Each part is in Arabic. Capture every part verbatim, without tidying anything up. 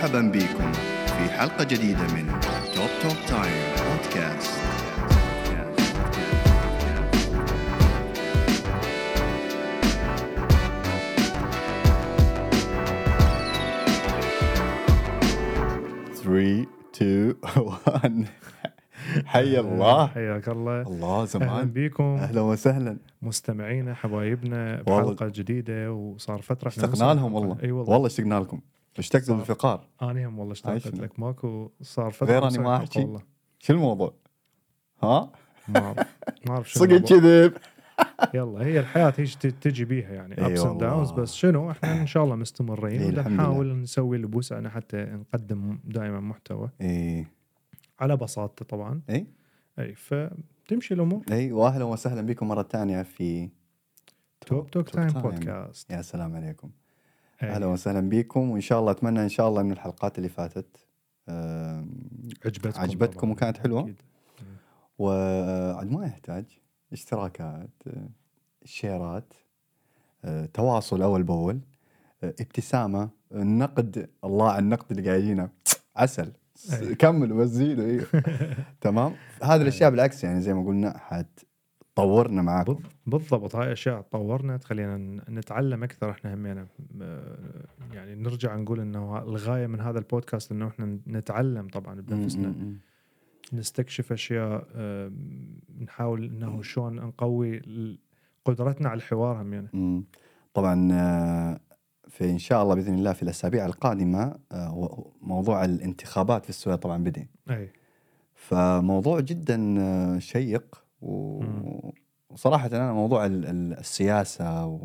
مرحبا بكم في حلقة جديدة من توب توب تايم بودكاست. ثلاثة اثنين واحد حيا الله. حياك الله. الله زمان. أهلا بكم. أهلا وسهلا مستمعينا حبايبنا بحلقة جديدة. وصار فترة اشتقنا لهم والله. أي والله والله اشتقنا لكم. اشتقت للفقار. أنا هم والله اشتقت لك ماكو. صار فترة غير أنا ما أحكي. شو الموضوع؟ ها؟ ما أعرف. صدق كذب. يلا هي الحياة هيش تجي بيها يعني ups and downs. بس شنو احنا ان شاء الله مستمرين ونحاول نسوي اللي بوسعنا حتى نقدم دائما محتوى. إيه. على بساطة طبعاً. أي أي فتمشي الأمور. أي وأهلا وسهلا بكم مرة تانية في توب توب تايم بودكاست. يا سلام عليكم. أهلا وسهلا بكم. وإن شاء الله أتمنى إن شاء الله من الحلقات اللي فاتت أه عجبتكم عجبتكم وكانت حلوة. وعد ما يحتاج اشتراكات شيرات أه تواصل أول بأول أه ابتسامة النقد. الله على النقد اللي قاعدينه عسل. أيه. كمل وزيده. أيه. تمام. هذه أيه. الأشياء بالعكس يعني زي ما قلنا حتطورنا معاكم. بالضبط. هاي أشياء تطورنا تخلينا نتعلم أكثر. إحنا همينا يعني نرجع نقول إنه الغاية من هذا البودكاست إنه إحنا نتعلم طبعا بنفسنا، نستكشف أشياء، نحاول إنه شلون نقوي قدرتنا على الحوار همينا. مم. طبعا فإن شاء الله بإذن الله في الأسابيع القادمة موضوع الانتخابات في السويد طبعا بدأ. أي. فموضوع جدا شيق وصراحة أنا موضوع السياسة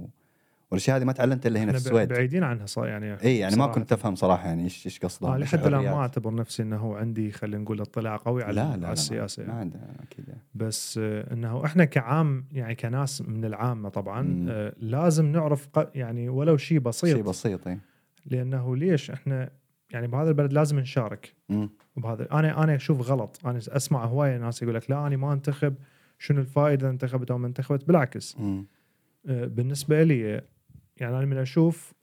والأشياء هذه ما تعلمت إلا هنا في السويد. بعيدين عنها صار يعني. إيه يعني ما كنت أفهم صراحة يعني إيش إيش قصدها. لحد الآن ما أعتبر نفسي أنه عندي خلينا نقول اطلاع قوي على, لا لا على السياسة. لا لا ما عندي أكيد. بس أنه إحنا كعام يعني كناس من العامة طبعا آه لازم نعرف يعني ولو شيء بسيط. شيء بسيط. إيه. لأنه ليش إحنا يعني بهذا البلد لازم نشارك. مم. وبهذا أنا أنا أشوف غلط. أنا أسمع هواية ناس يقول لك لا أنا ما أنتخب، شنو الفائدة انتخبت أو ما انتخبت. بالعكس آه بالنسبة لي يعني أنا من أشوف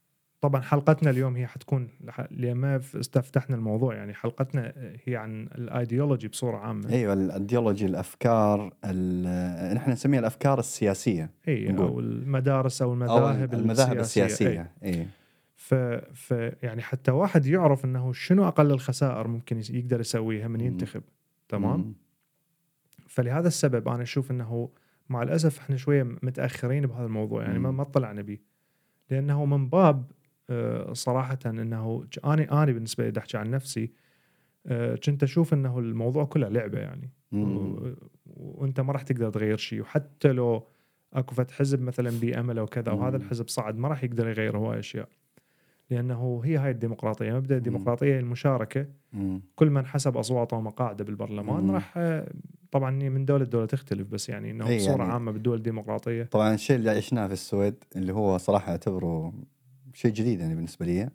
طبعا حلقتنا اليوم هي حتكون لما استفتحنا الموضوع يعني حلقتنا هي عن الأيديولوجي بصورة عامة. أيوة الأيديولوجي الأفكار ال نحن نسميها الأفكار السياسية. أي أو المدارس أو المذاهب, أو المذاهب السياسية, السياسية. أي. أي. ف... ف يعني حتى واحد يعرف أنه شنو أقل الخسائر ممكن يقدر يسويها من ينتخب. تمام. مم. فلهذا السبب أنا أشوف أنه مع الأسف إحنا شوية متأخرين بهذا الموضوع يعني. مم. ما طلعنا بيه لأنه من باب صراحة أنه أنا أنا بالنسبة لي أحكي عن نفسي كنت أشوف أنه الموضوع كله لعبة يعني. مم. وأنت ما راح تقدر تغير شيء. وحتى لو أكو فت حزب مثلا بأمل أو كذا وهذا الحزب صعد ما راح يقدر يغير هواي أشياء لأنه هي هاي الديمقراطية. مبدأ الديمقراطية المشاركة. مم. كل من حسب أصواته ومقاعده بالبرلمان. مم. راح طبعا من دولة دولة تختلف بس يعني انه بصورة يعني عامة بالدول الديمقراطية. طبعا الشيء اللي عشناه في السويد اللي هو صراحة اعتبره شيء جديد يعني بالنسبة لي.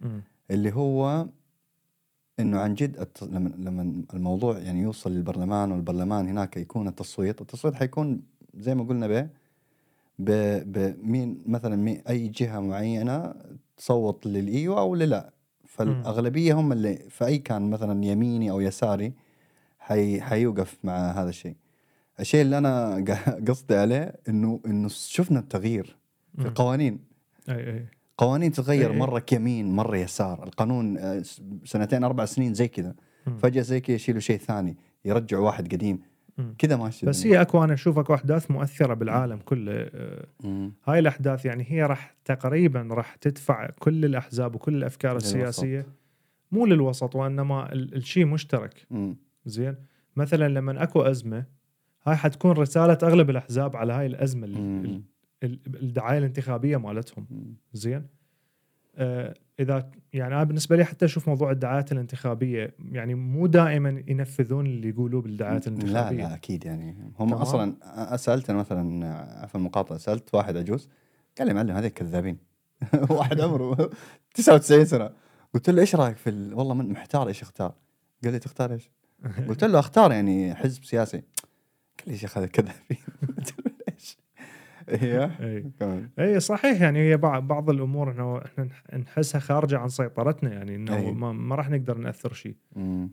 م. اللي هو انه عن جد الت... لما... لما الموضوع يعني يوصل للبرلمان والبرلمان هناك يكون التصويت. التصويت حيكون زي ما قلنا به ب... بمين مثلا مين اي جهة معينة تصوت للإيو او للا. فالاغلبية هم اللي فأي كان مثلا يميني او يساري حي حيوقف مع هذا الشيء. الشيء اللي أنا قصدي عليه إنه إنه شفنا التغيير في القوانين. أي أي. قوانين تغير مرة يمين مرة يسار. القانون سنتين أربع سنين زي كذا فجأة زي كذا يشيلوا شيء ثاني يرجعوا واحد قديم كذا ماشي. بس هي أكو أنا أشوف أكو أحداث مؤثرة بالعالم كله. هاي الأحداث يعني هي راح تقريبا راح تدفع كل الأحزاب وكل الأفكار السياسية مو للوسط وإنما الشيء مشترك. م. زين مثلا لما اكو ازمه هاي حتكون رساله اغلب الاحزاب على هاي الازمه اللي الدعايه الانتخابيه مالتهم. زين آه اذا يعني انا بالنسبه لي حتى اشوف موضوع الدعايات الانتخابيه يعني مو دائما ينفذون اللي يقولوه بالدعايات الانتخابيه. لا لا اكيد يعني هم طبعا. اصلا اسالت مثلا عفوا المقاطعه سالت واحد عجوز قال لي معلم هذول كذابين. واحد عمره تسعة وتسعين سنه قلت له ايش رايك في ال... والله من محتار ايش اختار. قال لي تختار ايش؟ قلت له اختار يعني حزب سياسي. قال لي يا اخي هذا كذابين. قلت له ليش؟ هي اي صحيح يعني هي بعض الامور انه احنا نحسها خارجه عن سيطرتنا يعني انه أيه. ما, ما راح نقدر ناثر شيء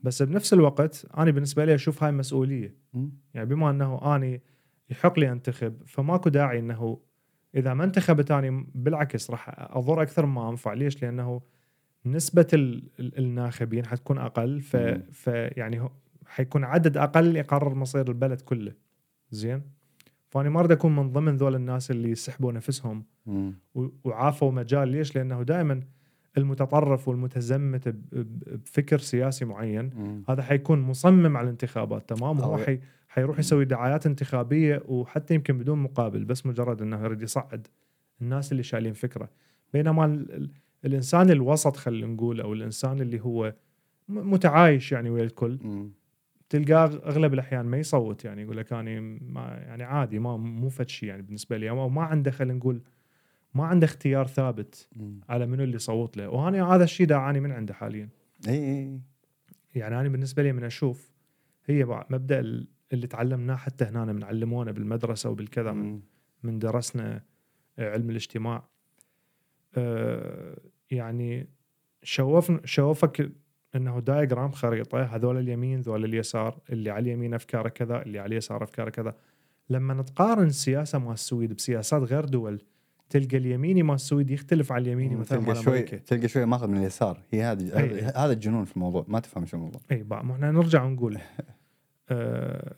بس بنفس الوقت انا بالنسبه لي اشوف هاي مسؤوليه مم. يعني بما انه اني يحق لي انتخب فماكو داعي انه اذا ما انتخبت اني بالعكس راح اضر اكثر ما انفع. ليش؟ لانه نسبه ال ال الناخبين حتكون اقل ف فيعني حيكون عدد اقل يقرر مصير البلد كله زين. فأنا ما أريد أكون من ضمن ذول الناس اللي سحبوا نفسهم مم. وعافوا مجال. ليش؟ لأنه دائما المتطرف والمتزمت بفكر سياسي معين مم. هذا حيكون مصمم على الانتخابات تمام وهو حي... حيروح يسوي دعايات انتخابية وحتى يمكن بدون مقابل بس مجرد أنه يريد يصعد الناس اللي شايلين فكرة. بينما ال... الإنسان الوسط خلينا نقول أو الإنسان اللي هو متعايش يعني ويا الكل مم. تلقاه اغلب الاحيان ما يصوت يعني يقول لك اني ما يعني عادي ما مو فد شيء يعني بالنسبه لي او ما عنده خلينا نقول ما عنده اختيار ثابت م. على منو اللي صوت له. وانا هذا الشيء داعاني من عنده حاليا اي يعني انا بالنسبه لي من اشوف هي مبدا اللي تعلمناه حتى هنا من علمونا بالمدرسه وبالكذا من من درسنا علم الاجتماع أه يعني شوفنا شوفك انه دايجرام خريطه هذول اليمين ذول اليسار اللي على اليمين افكاره كذا اللي على اليسار افكاره كذا. لما نتقارن السياسه مال السويد بسياسات غير دول تلقى اليميني مال السويد يختلف على اليميني مثلا مال امريكا تلقى شويه ماخذ من اليسار. هي هذا هذا الجنون في الموضوع ما تفهم شو الموضوع اي بقى. ما احنا نرجع ونقول آه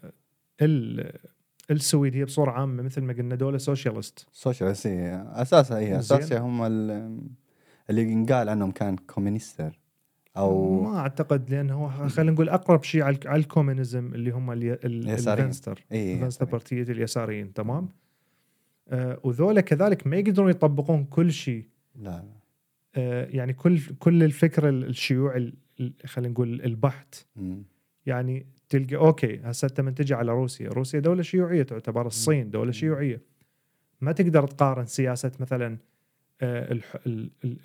ال السويد هي بصوره عامه مثل ما قلنا دوله سوشيالست سوشيالستيه اساسها هي اساسها هم اللي ينقال عنهم كان كومينستر أو ما أعتقد لأنه خلينا نقول أقرب شيء على على الكومونيزم اللي هم الفانستر الفانستربارتية اليساريين تمام آه وذولا كذلك ما يقدرون يطبقون كل شيء لا آه يعني كل كل الفكر الشيوعي خلينا نقول البحت م. يعني تلقى أوكي هسه أنت من تجي على روسيا روسيا دولة شيوعية تعتبر الصين دولة شيوعية ما تقدر تقارن سياسة مثلا آه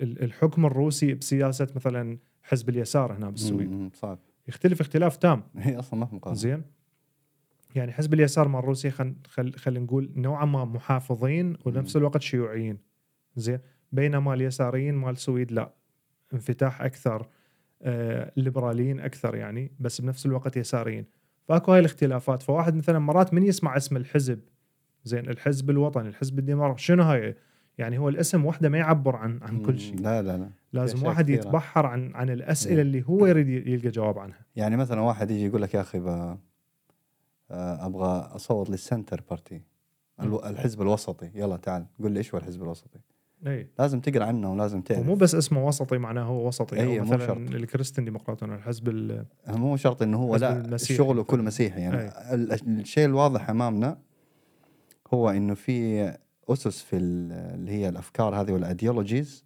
الحكم الروسي بسياسة مثلا حزب اليسار هنا بالسويد صعب يختلف اختلاف تام هي اصلا ما في مقارنه زين. يعني حزب اليسار مال روسيا خل خلينا نقول نوعا ما محافظين ونفس الوقت شيوعيين زين. بينما اليساريين مال السويد لا انفتاح اكثر آه ليبراليين اكثر يعني بس بنفس الوقت يساريين. فاكو هاي الاختلافات. فواحد مثلا مرات من يسمع اسم الحزب زين الحزب الوطني الحزب الديمقراطي شنو هاي يعني هو الاسم وحده ما يعبر عن عن كل شيء لا لا لا لازم واحد يتبحر عن عن الاسئله دي. اللي هو يريد يلقى جواب عنها. يعني مثلا واحد يجي يقول لك يا اخي ابغى اصوت للسنتر بارتي الحزب الوسطي يلا تعال قول لي ايش هو الحزب الوسطي أي. لازم تقرا عنه ولازم تعرف ومو بس اسمه وسطي معناه هو وسطي أي. مثلا الكريستديمقراطون الحزب ال... مو شرط انه هو لا شغله كل مسيحي يعني الشيء الواضح امامنا هو انه في أسس في اللي هي الأفكار هذه والأيديولوجيز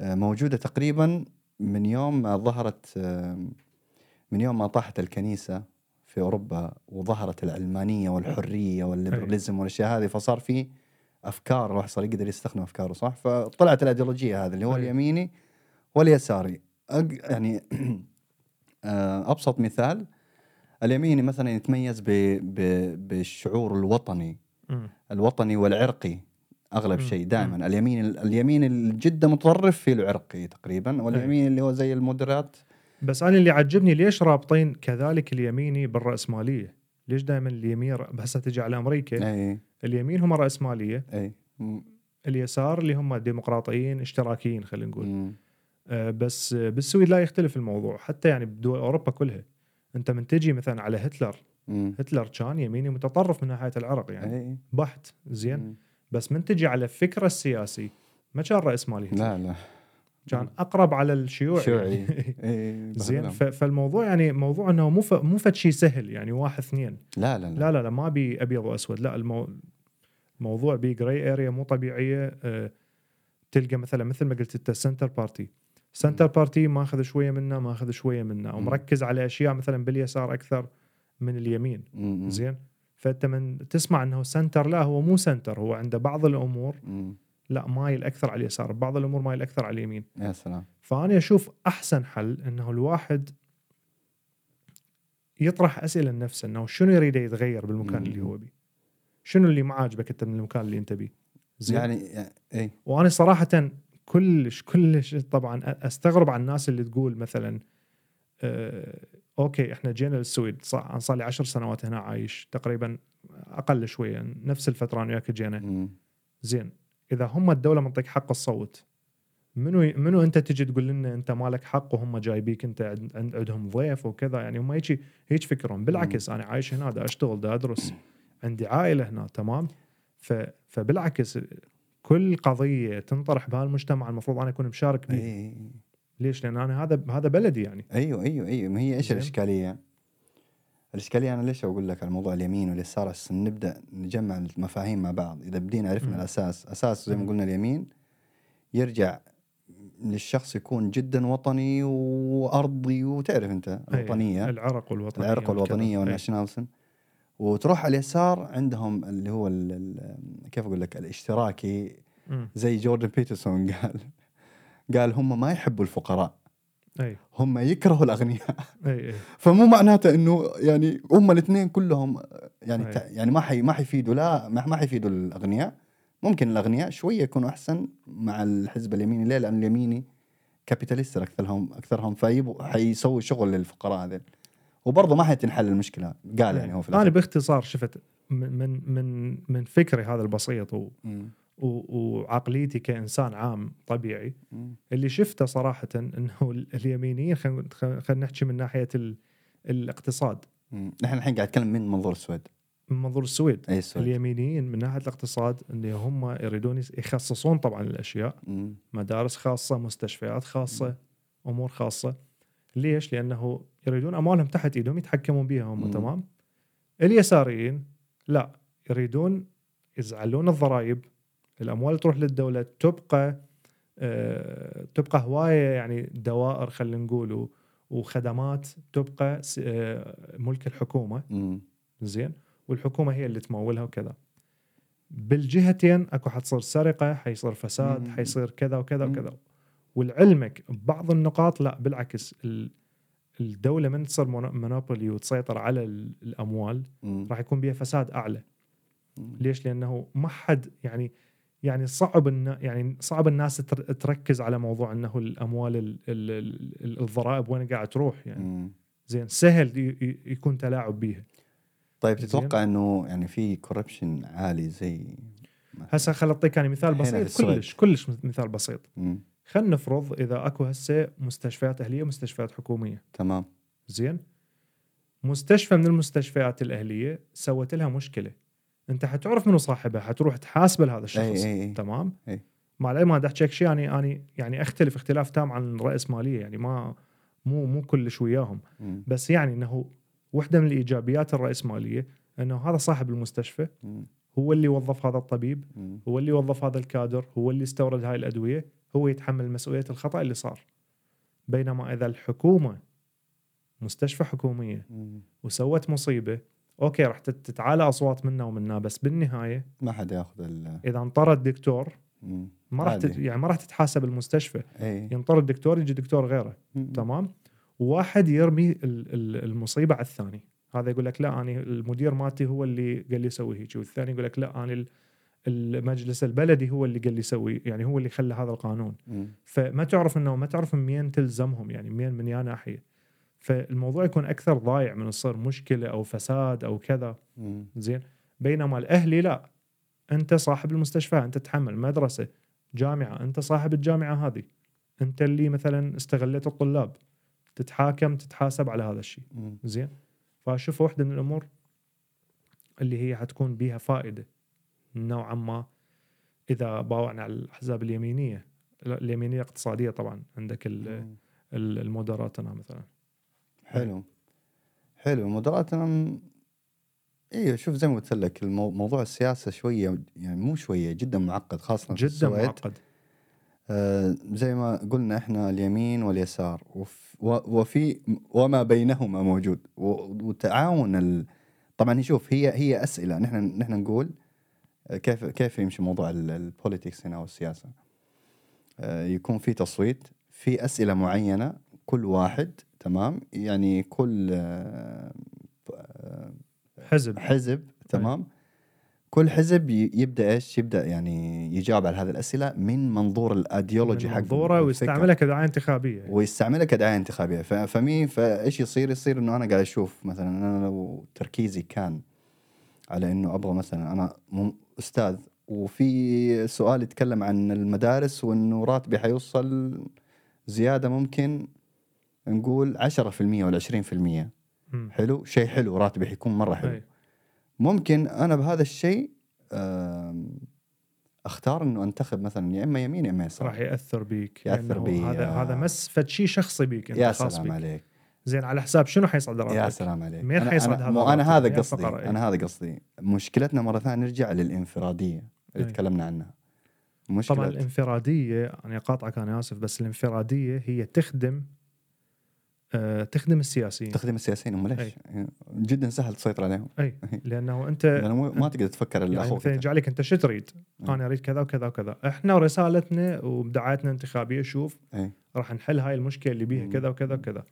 موجودة تقريبا من يوم ما ظهرت من يوم ما طاحت الكنيسة في أوروبا وظهرت العلمانية والحرية والليبراليزم والأشياء هذه فصار في أفكار الواحد صار يقدر يستخدم أفكاره صح. فطلعت الأيديولوجية هذه اللي هو اليميني واليساري يعني أبسط مثال اليميني مثلا يتميز بالشعور الوطني الوطني والعرقي أغلب شيء دائما اليمين اليمين جدا متطرف في العرقي تقريبا واليمين اللي هو زي المودرات. بس أنا اللي عجبني ليش رابطين كذلك اليميني بالرأسمالية؟ ليش دائما اليمين بس تجي على أمريكا أي. اليمين هم رأسمالية أي. اليسار اللي هم ديمقراطيين اشتراكيين خلينا نقول آه بس بالسويد لا يختلف الموضوع حتى يعني بدول أوروبا كلها. أنت من تجي مثلا على هتلر هتلر كان يميني متطرف من ناحية العرق يعني أيه. بحت زين مم. بس من تجي على الفكرة السياسي ما كان رئيس مالي لا لا كان أقرب على الشيوعي شيوعي أيه. زين فالموضوع يعني موضوع أنه مو مو فد شيء سهل يعني واحد اثنين لا لا لا لا, لا, لا ما بي أبيض وأسود لا المو... الموضوع بي جراي اريا مو طبيعية أه... تلقى مثلا مثل ما قلت انت سنتر بارتي سنتر بارتي ما أخذ شوية منه ما أخذ شوية منه ومركز على أشياء مثلا باليسار أكثر من اليمين م-م. زين فأنت من تسمع أنه سنتر لا هو مو سنتر هو عنده بعض الأمور م. لا مايل أكثر على اليسار بعض الأمور مايل أكثر على اليمين يا سلام. فأنا أشوف أحسن حل أنه الواحد يطرح أسئلة لنفسه أنه شنو يريد يتغير بالمكان م-م. اللي هو بي شنو اللي ما عاجبك انت من المكان اللي انت بيه؟ يعني اي وانا صراحه كلش كلش طبعا استغرب عن الناس اللي تقول مثلا أه اوكي احنا جينا للسويد صار صار لي عشر سنوات هنا عايش تقريبا اقل شويه نفس الفتره انا وياك جينا. زين اذا هم الدوله منطق حق الصوت منو منو انت تجي تقول لنا انت مالك حق وهم جايبيك انت عندهم ضيف وكذا؟ يعني هم هيك هيك فكرهم. بالعكس انا عايش هنا دا اشتغل دا ادرس عندي عائله هنا تمام. ف فبالعكس كل قضيه تنطرح بهالمجتمع المفروض انا اكون مشارك بيه. ليش؟ لان انا هذا هذا بلدي يعني. ايوه ايوه ايوه ما هي ايش الاشكاليه؟ الاشكاليه انا ليش اقول لك الموضوع اليمين واليسار نبدا نجمع المفاهيم مع بعض. اذا بدينا عرفنا م. الاساس اساس زي ما قلنا اليمين يرجع للشخص يكون جدا وطني وارضي وتعرف انت الوطنيه العرق والوطنيه العرق والوطنيه والناشنالسن. وتروح على اليسار عندهم اللي هو ال ال كيف اقول لك الاشتراكي زي جوردن بيترسون قال قال هم ما يحبوا الفقراء أي. هم يكرهوا الأغنياء أي أي. فمو معناته إنه يعني هم الاثنين كلهم يعني ت... يعني ما حي ما حيفيدوا لا ما ما حيفيدوا الأغنياء. ممكن الأغنياء شوية يكونوا أحسن مع الحزب اليميني ليه؟ لأن اليميني كابيتاليستر أكثرهم أكثرهم فيبو حيسوي شغل للفقراء هذين وبرضه ما حتنحل المشكلة قال أي. يعني هو في أنا باختصار شفت من من من فكري هذا البسيط و... وعقليتي كإنسان عام طبيعي اللي شفته صراحة أنه اليمينيين خلينا نحكي من ناحية الاقتصاد. نحن الحين قاعد نتكلم من منظور السويد من منظور السويد. اليمينيين من ناحية الاقتصاد اللي هم يريدون يخصصون طبعا الأشياء م. مدارس خاصة مستشفيات خاصة م. أمور خاصة. ليش؟ لأنه يريدون أموالهم تحت إيدهم يتحكمون بيها هم تمام. اليساريين لا يريدون يزعلون الضرائب الأموال تروح للدولة تبقى أه تبقى هواية يعني دوائر خلينا نقوله وخدمات تبقى أه ملك الحكومة م. زين والحكومة هي اللي تمولها وكذا. بالجهتين أكو حتصير سرقة حيصير فساد م. حيصير كذا وكذا م. وكذا. والعلمك بعض النقاط لا بالعكس الدولة من تصير مونوبولي وتسيطر على الأموال م. راح يكون بيها فساد أعلى. م. ليش؟ لأنه ما حد يعني يعني صعب النا... يعني صعب الناس تركز على موضوع انه الاموال ال... ال... ال... الضرائب وين قاعد تروح يعني مم. زين سهل ي... يكون تلاعب بيها. طيب تتوقع انه يعني في كوربشن عالي زي هسه خل اعطيك انا مثال بسيط كلش كلش مثال بسيط. خلينا نفرض اذا اكو هسه مستشفيات اهليه مستشفيات حكوميه تمام. زين مستشفى من المستشفيات الاهليه سوت لها مشكله انت حتعرف منو صاحبها حتروح تحاسب لهذا الشخص أي أي تمام أي. مع العلم هذا احكي شيء يعني اني يعني اختلف اختلاف تام عن رأس مالية يعني ما مو مو كلش وياهم م. بس يعني انه وحده من الايجابيات الرأسمالية انه هذا صاحب المستشفى م. هو اللي وظف هذا الطبيب م. هو اللي وظف هذا الكادر هو اللي استورد هاي الأدوية هو يتحمل مسؤولية الخطأ اللي صار. بينما اذا الحكومة مستشفى حكومية م. وسوت مصيبة اوكي راح تتعالى اصوات منا ومنا بس بالنهايه ما حد ياخذ ال... اذا انطرد دكتور ما راح تت... يعني ما راح تتحاسب المستشفى أي. ينطرد دكتور يجي دكتور غيره م. تمام. واحد يرمي المصيبه على الثاني. هذا يقول لك لا انا المدير مالتي هو اللي قال لي يسوي هيك والثاني يقول لك لا انا المجلس البلدي هو اللي قال لي يسوي يعني هو اللي خلى هذا القانون م. فما تعرف انه ما تعرف منين تلزمهم يعني منين من يا ناحيه. فالموضوع يكون أكثر ضايع من يصير مشكلة أو فساد أو كذا م. زين. بينما الأهلي لا أنت صاحب المستشفى أنت تحمل مدرسة جامعة أنت صاحب الجامعة هذه أنت اللي مثلا استغلت الطلاب تتحاكم تتحاسب على هذا الشيء م. زين. فشوف واحدة من الأمور اللي هي حتكون بيها فائدة نوعا ما إذا باوعنا على الأحزاب اليمينية اليمينية الاقتصادية طبعا عندك المودراتنا مثلا حلو حلو مدراءتنا. ايوه شوف زي ما قلت لك الموضوع السياسه شويه يعني مو شويه جدا معقد خاصه في جدا معقد آه زي ما قلنا احنا اليمين واليسار وف وفي وما بينهما موجود وتعاون ال... طبعا شوف هي هي اسئله نحن نحن نقول كيف كيف يمشي موضوع البوليتكس هنا والسياسه. آه يكون في تصويت في اسئله معينه كل واحد تمام يعني كل حزب حزب تمام كل حزب يبدأ إيش يبدأ يعني يجاوب على هذه الأسئلة من منظور الأديولوجي حقه، منظوره ويستعملها كدعاية انتخابية يعني. ويستعملها كدعاية انتخابية. فمي فإيش يصير يصير إنه أنا قاعد أشوف مثلا أنا لو تركيزي كان على إنه أبغى مثلا أنا أستاذ وفي سؤال يتكلم عن المدارس وإنه راتبي حيوصل زيادة ممكن نقول عشرة في المية ولا عشرين في المية، حلو شيء حلو، راتبي حيكون مرة حلو. أي. ممكن أنا بهذا الشيء أختار إنه أنتخب مثلا يا إما يمين يا إما يسار. راح يأثر بيك. يأثر بي. هذا آه. هذا مسفت شيء شخصي بيك. يا سلام بيك. عليك. زين على حساب شنو حيصعد راتبك؟ يا سلام عليك. مين حيصعد هذا؟ أنا, أنا هذا قصدي. أنا هذا قصدي. مشكلتنا مرة ثانية نرجع للإنفرادية اللي أي. تكلمنا عنها. مشكلة. طبعا الإنفرادية أنا قاطعك أنا آسف، بس الإنفرادية هي تخدم أه، تخدم السياسيين تخدم السياسيين وملاش جدا سهل تسيطر عليهم. أي لأنه أنت لأنه ما تقدر تفكر إلا يعني أخوك أنت جعلك أنت شو تريد. أي. أنا أريد كذا وكذا وكذا، إحنا ورسالتنا وبدعاتنا انتخابية شوف أي. راح نحل هاي المشكلة اللي بيها كذا وكذا وكذا.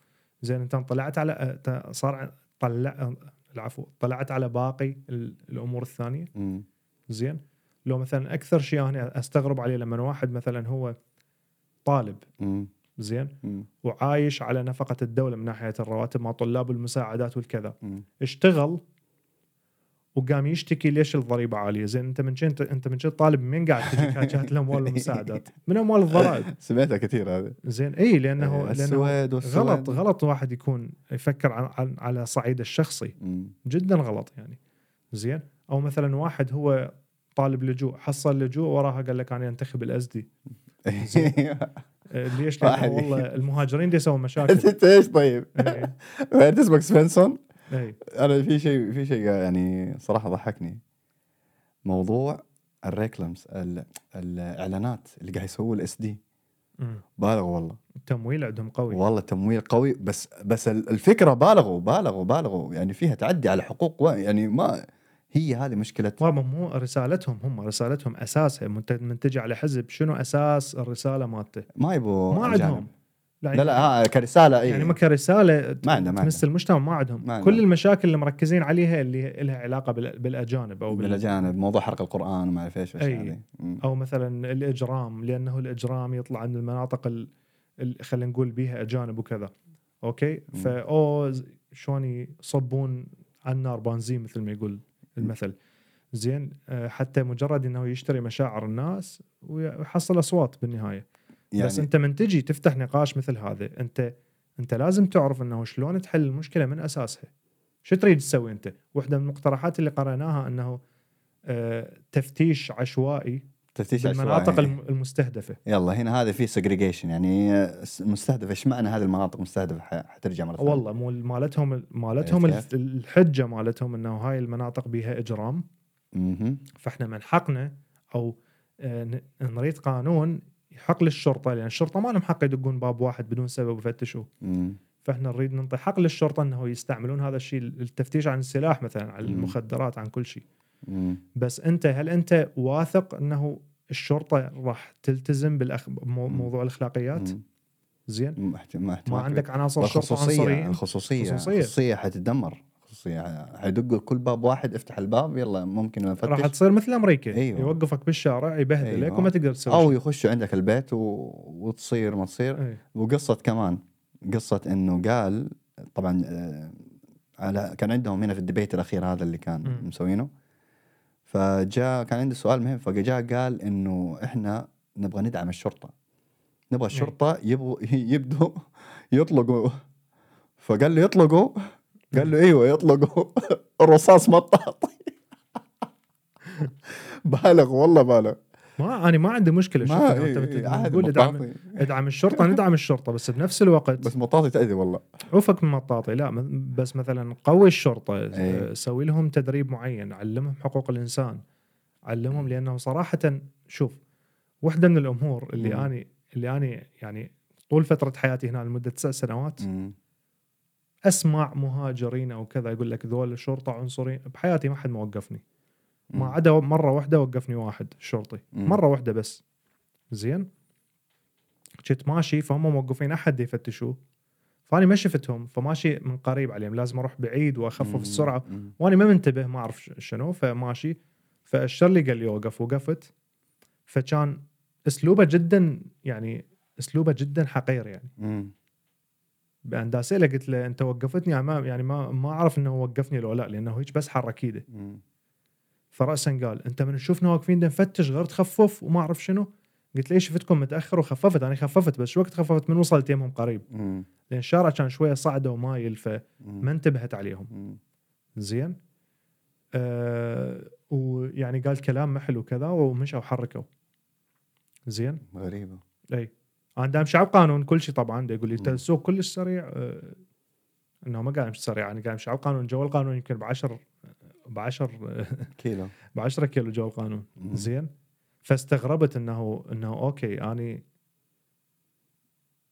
زين أنت طلعت على صار طلع العفو طلعت على باقي الأمور الثانية. م. زين لو مثلا أكثر شيء أنا أستغرب عليه لما واحد مثلا هو طالب م. زين مم. وعايش على نفقة الدولة من ناحية الرواتب مع طلاب والمساعدات والكذا، مم. اشتغل وقام يشتكي ليش الضريبة عالية. زين انت من شنت انت من شنت طالب من قاعد تجيك هاجات الاموال والمساعدات من اموال الضرائب؟ سمعتها كثير هذا. زين اي لانه, لأنه غلط غلط واحد يكون يفكر عن, عن على صعيد الشخصي. مم. جدا غلط يعني. زين او مثلا واحد هو طالب لجوء حصل لجوء وراها قال لك انا انتخب الأزدي. ليش؟ لأنه والله المهاجرين دي يسوون مشاكل. انت ايش طيب؟ وين اسمك سفنسون؟ انا في شيء في شيء يعني صراحة ضحكني، موضوع الريكلامز الاعلانات اللي قاعد يسووه الاس دي. بالغوا والله، التمويل عندهم قوي والله، التمويل قوي بس بس الفكرة بالغوا بالغوا بالغوا يعني فيها تعدي على حقوق يعني. ما هي هذه مشكلة مو رسالتهم، هم رسالتهم أساسها منتج على حزب شنو أساس الرسالة مالته ما يبوا ما عندهم لا لا, لا آه كرسالة إيه؟ يعني ما كرسالة ما عندهم تمس المجتمع ما عندهم كل المشاكل اللي مركزين عليها اللي لها علاقة بالأجانب أو بالأجانب، موضوع حرق القرآن وما أعرف إيش هذه، أو مثلا الإجرام لأنه الإجرام يطلع عن المناطق ال خلينا نقول بيها أجانب وكذا. أوكي فا أو شوني صبون عن نار بنزين مثل ما يقول المثل. زين حتى مجرد انه يشتري مشاعر الناس ويحصل اصوات بالنهايه يعني. بس انت من تجي تفتح نقاش مثل هذا انت انت لازم تعرف انه شلون تحل المشكله من اساسها، شو تريد تسوي انت. واحده من المقترحات اللي قرأناها انه تفتيش عشوائي تفتيش المناطق المستهدفه. يلا هنا هذا فيه سيجريجيشن يعني مستهدفه. ايش معنى هذه المناطق مستهدفه؟ حترجع مره ثانيه والله مو مالتهم مالتهم الحجه مالتهم انه هاي المناطق بيها اجرام. مم. فاحنا من حقنا او نريد قانون يحق للشرطه لان يعني الشرطه ما لهم حق يدقون باب واحد بدون سبب ويفتشوه. فاحنا نريد ننطي حق للشرطه انه يستعملون هذا الشيء للتفتيش عن السلاح مثلا، عن المخدرات، عن كل شيء. بس انت هل انت واثق انه الشرطه راح تلتزم بالموضوع الاخلاقيات؟ زين ما عندك عناصر شرطه عنصريه. الخصوصيه الخصوصيه حتدمر، خصوصيه حيدق كل باب واحد افتح الباب يلا ممكن افتش. راح تصير مثل امريكا. أيوه. يوقفك بالشارع يبهدلك. أيوه. وما تقدر تسوي او يخش عندك البيت و... وتصير ما تصير. أيوه. وقصه كمان قصه انه قال طبعا على كان عندهم هنا في الدبيت الاخير هذا اللي كان مسوينه، فجاء كان عندي سؤال مهم فجاء قال إنه إحنا نبغى ندعم الشرطة، نبغى الشرطة يبغوا يبدوا يطلقوا. فقال له يطلقوا؟ قال له إيوه يطلقوا الرصاص مطاطي. بالغ والله بالغ. ما أنا ما عندي مشكلة شوف إيه تقول ادعم ادعم الشرطة ندعم الشرطة، بس بنفس الوقت بس مطاطي تأذي والله. عوفك من مطاطي لا، بس مثلا قوي الشرطة. أيه. سوي لهم تدريب معين، علمهم حقوق الإنسان، علمهم. لأنه صراحة شوف واحدة من الأمور اللي مم. أنا اللي أنا يعني طول فترة حياتي هنا لمدة تسع سنوات مم. أسمع مهاجرين أو كذا يقول لك ذول الشرطة عنصري. بحياتي ما حد ما وقفني ما عدا مرة واحدة وقفني واحد شرطي مرة واحدة بس. زين كنت ماشي فهم موقفين أحد يفتشوه فأنا ما شفتهم فماشي من قريب عليهم، لازم أروح بعيد وأخفف السرعة وأنا ما منتبه ما أعرف شنو فماشي فالشرلي قال يوقف وقفت. فكان اسلوبه جدا يعني اسلوبه جدا حقير يعني. امم بان داسله قلت له انت وقفتني امام يعني ما ما اعرف انه وقفني لو لا لانه هيك بس حرك ايده. فراسا قال انت من شفنا واقفين نفتش غير تخفف وما اعرف شنو. قلت ليش شفتكم متاخر وخففت انا خففت بس شو وقت خففت من وصلت يمهم قريب. مم. لان الشارع كان شويه صعده ومايل فما انتبهت عليهم. مم. زين أه ويعني قال كلام محلو كذا ومشوا حركوا زين غريبه اي عندهم شعب قانون كل شيء طبعا يقول لي السوق كلش سريع أه انه ما قاعد مش سريع انا قاعد شعب قانون جو القانون يمكن بعشر بعشر كيلو بعشرة كيلو جو القانون. مم. زين فاستغربت انه انه اوكي اني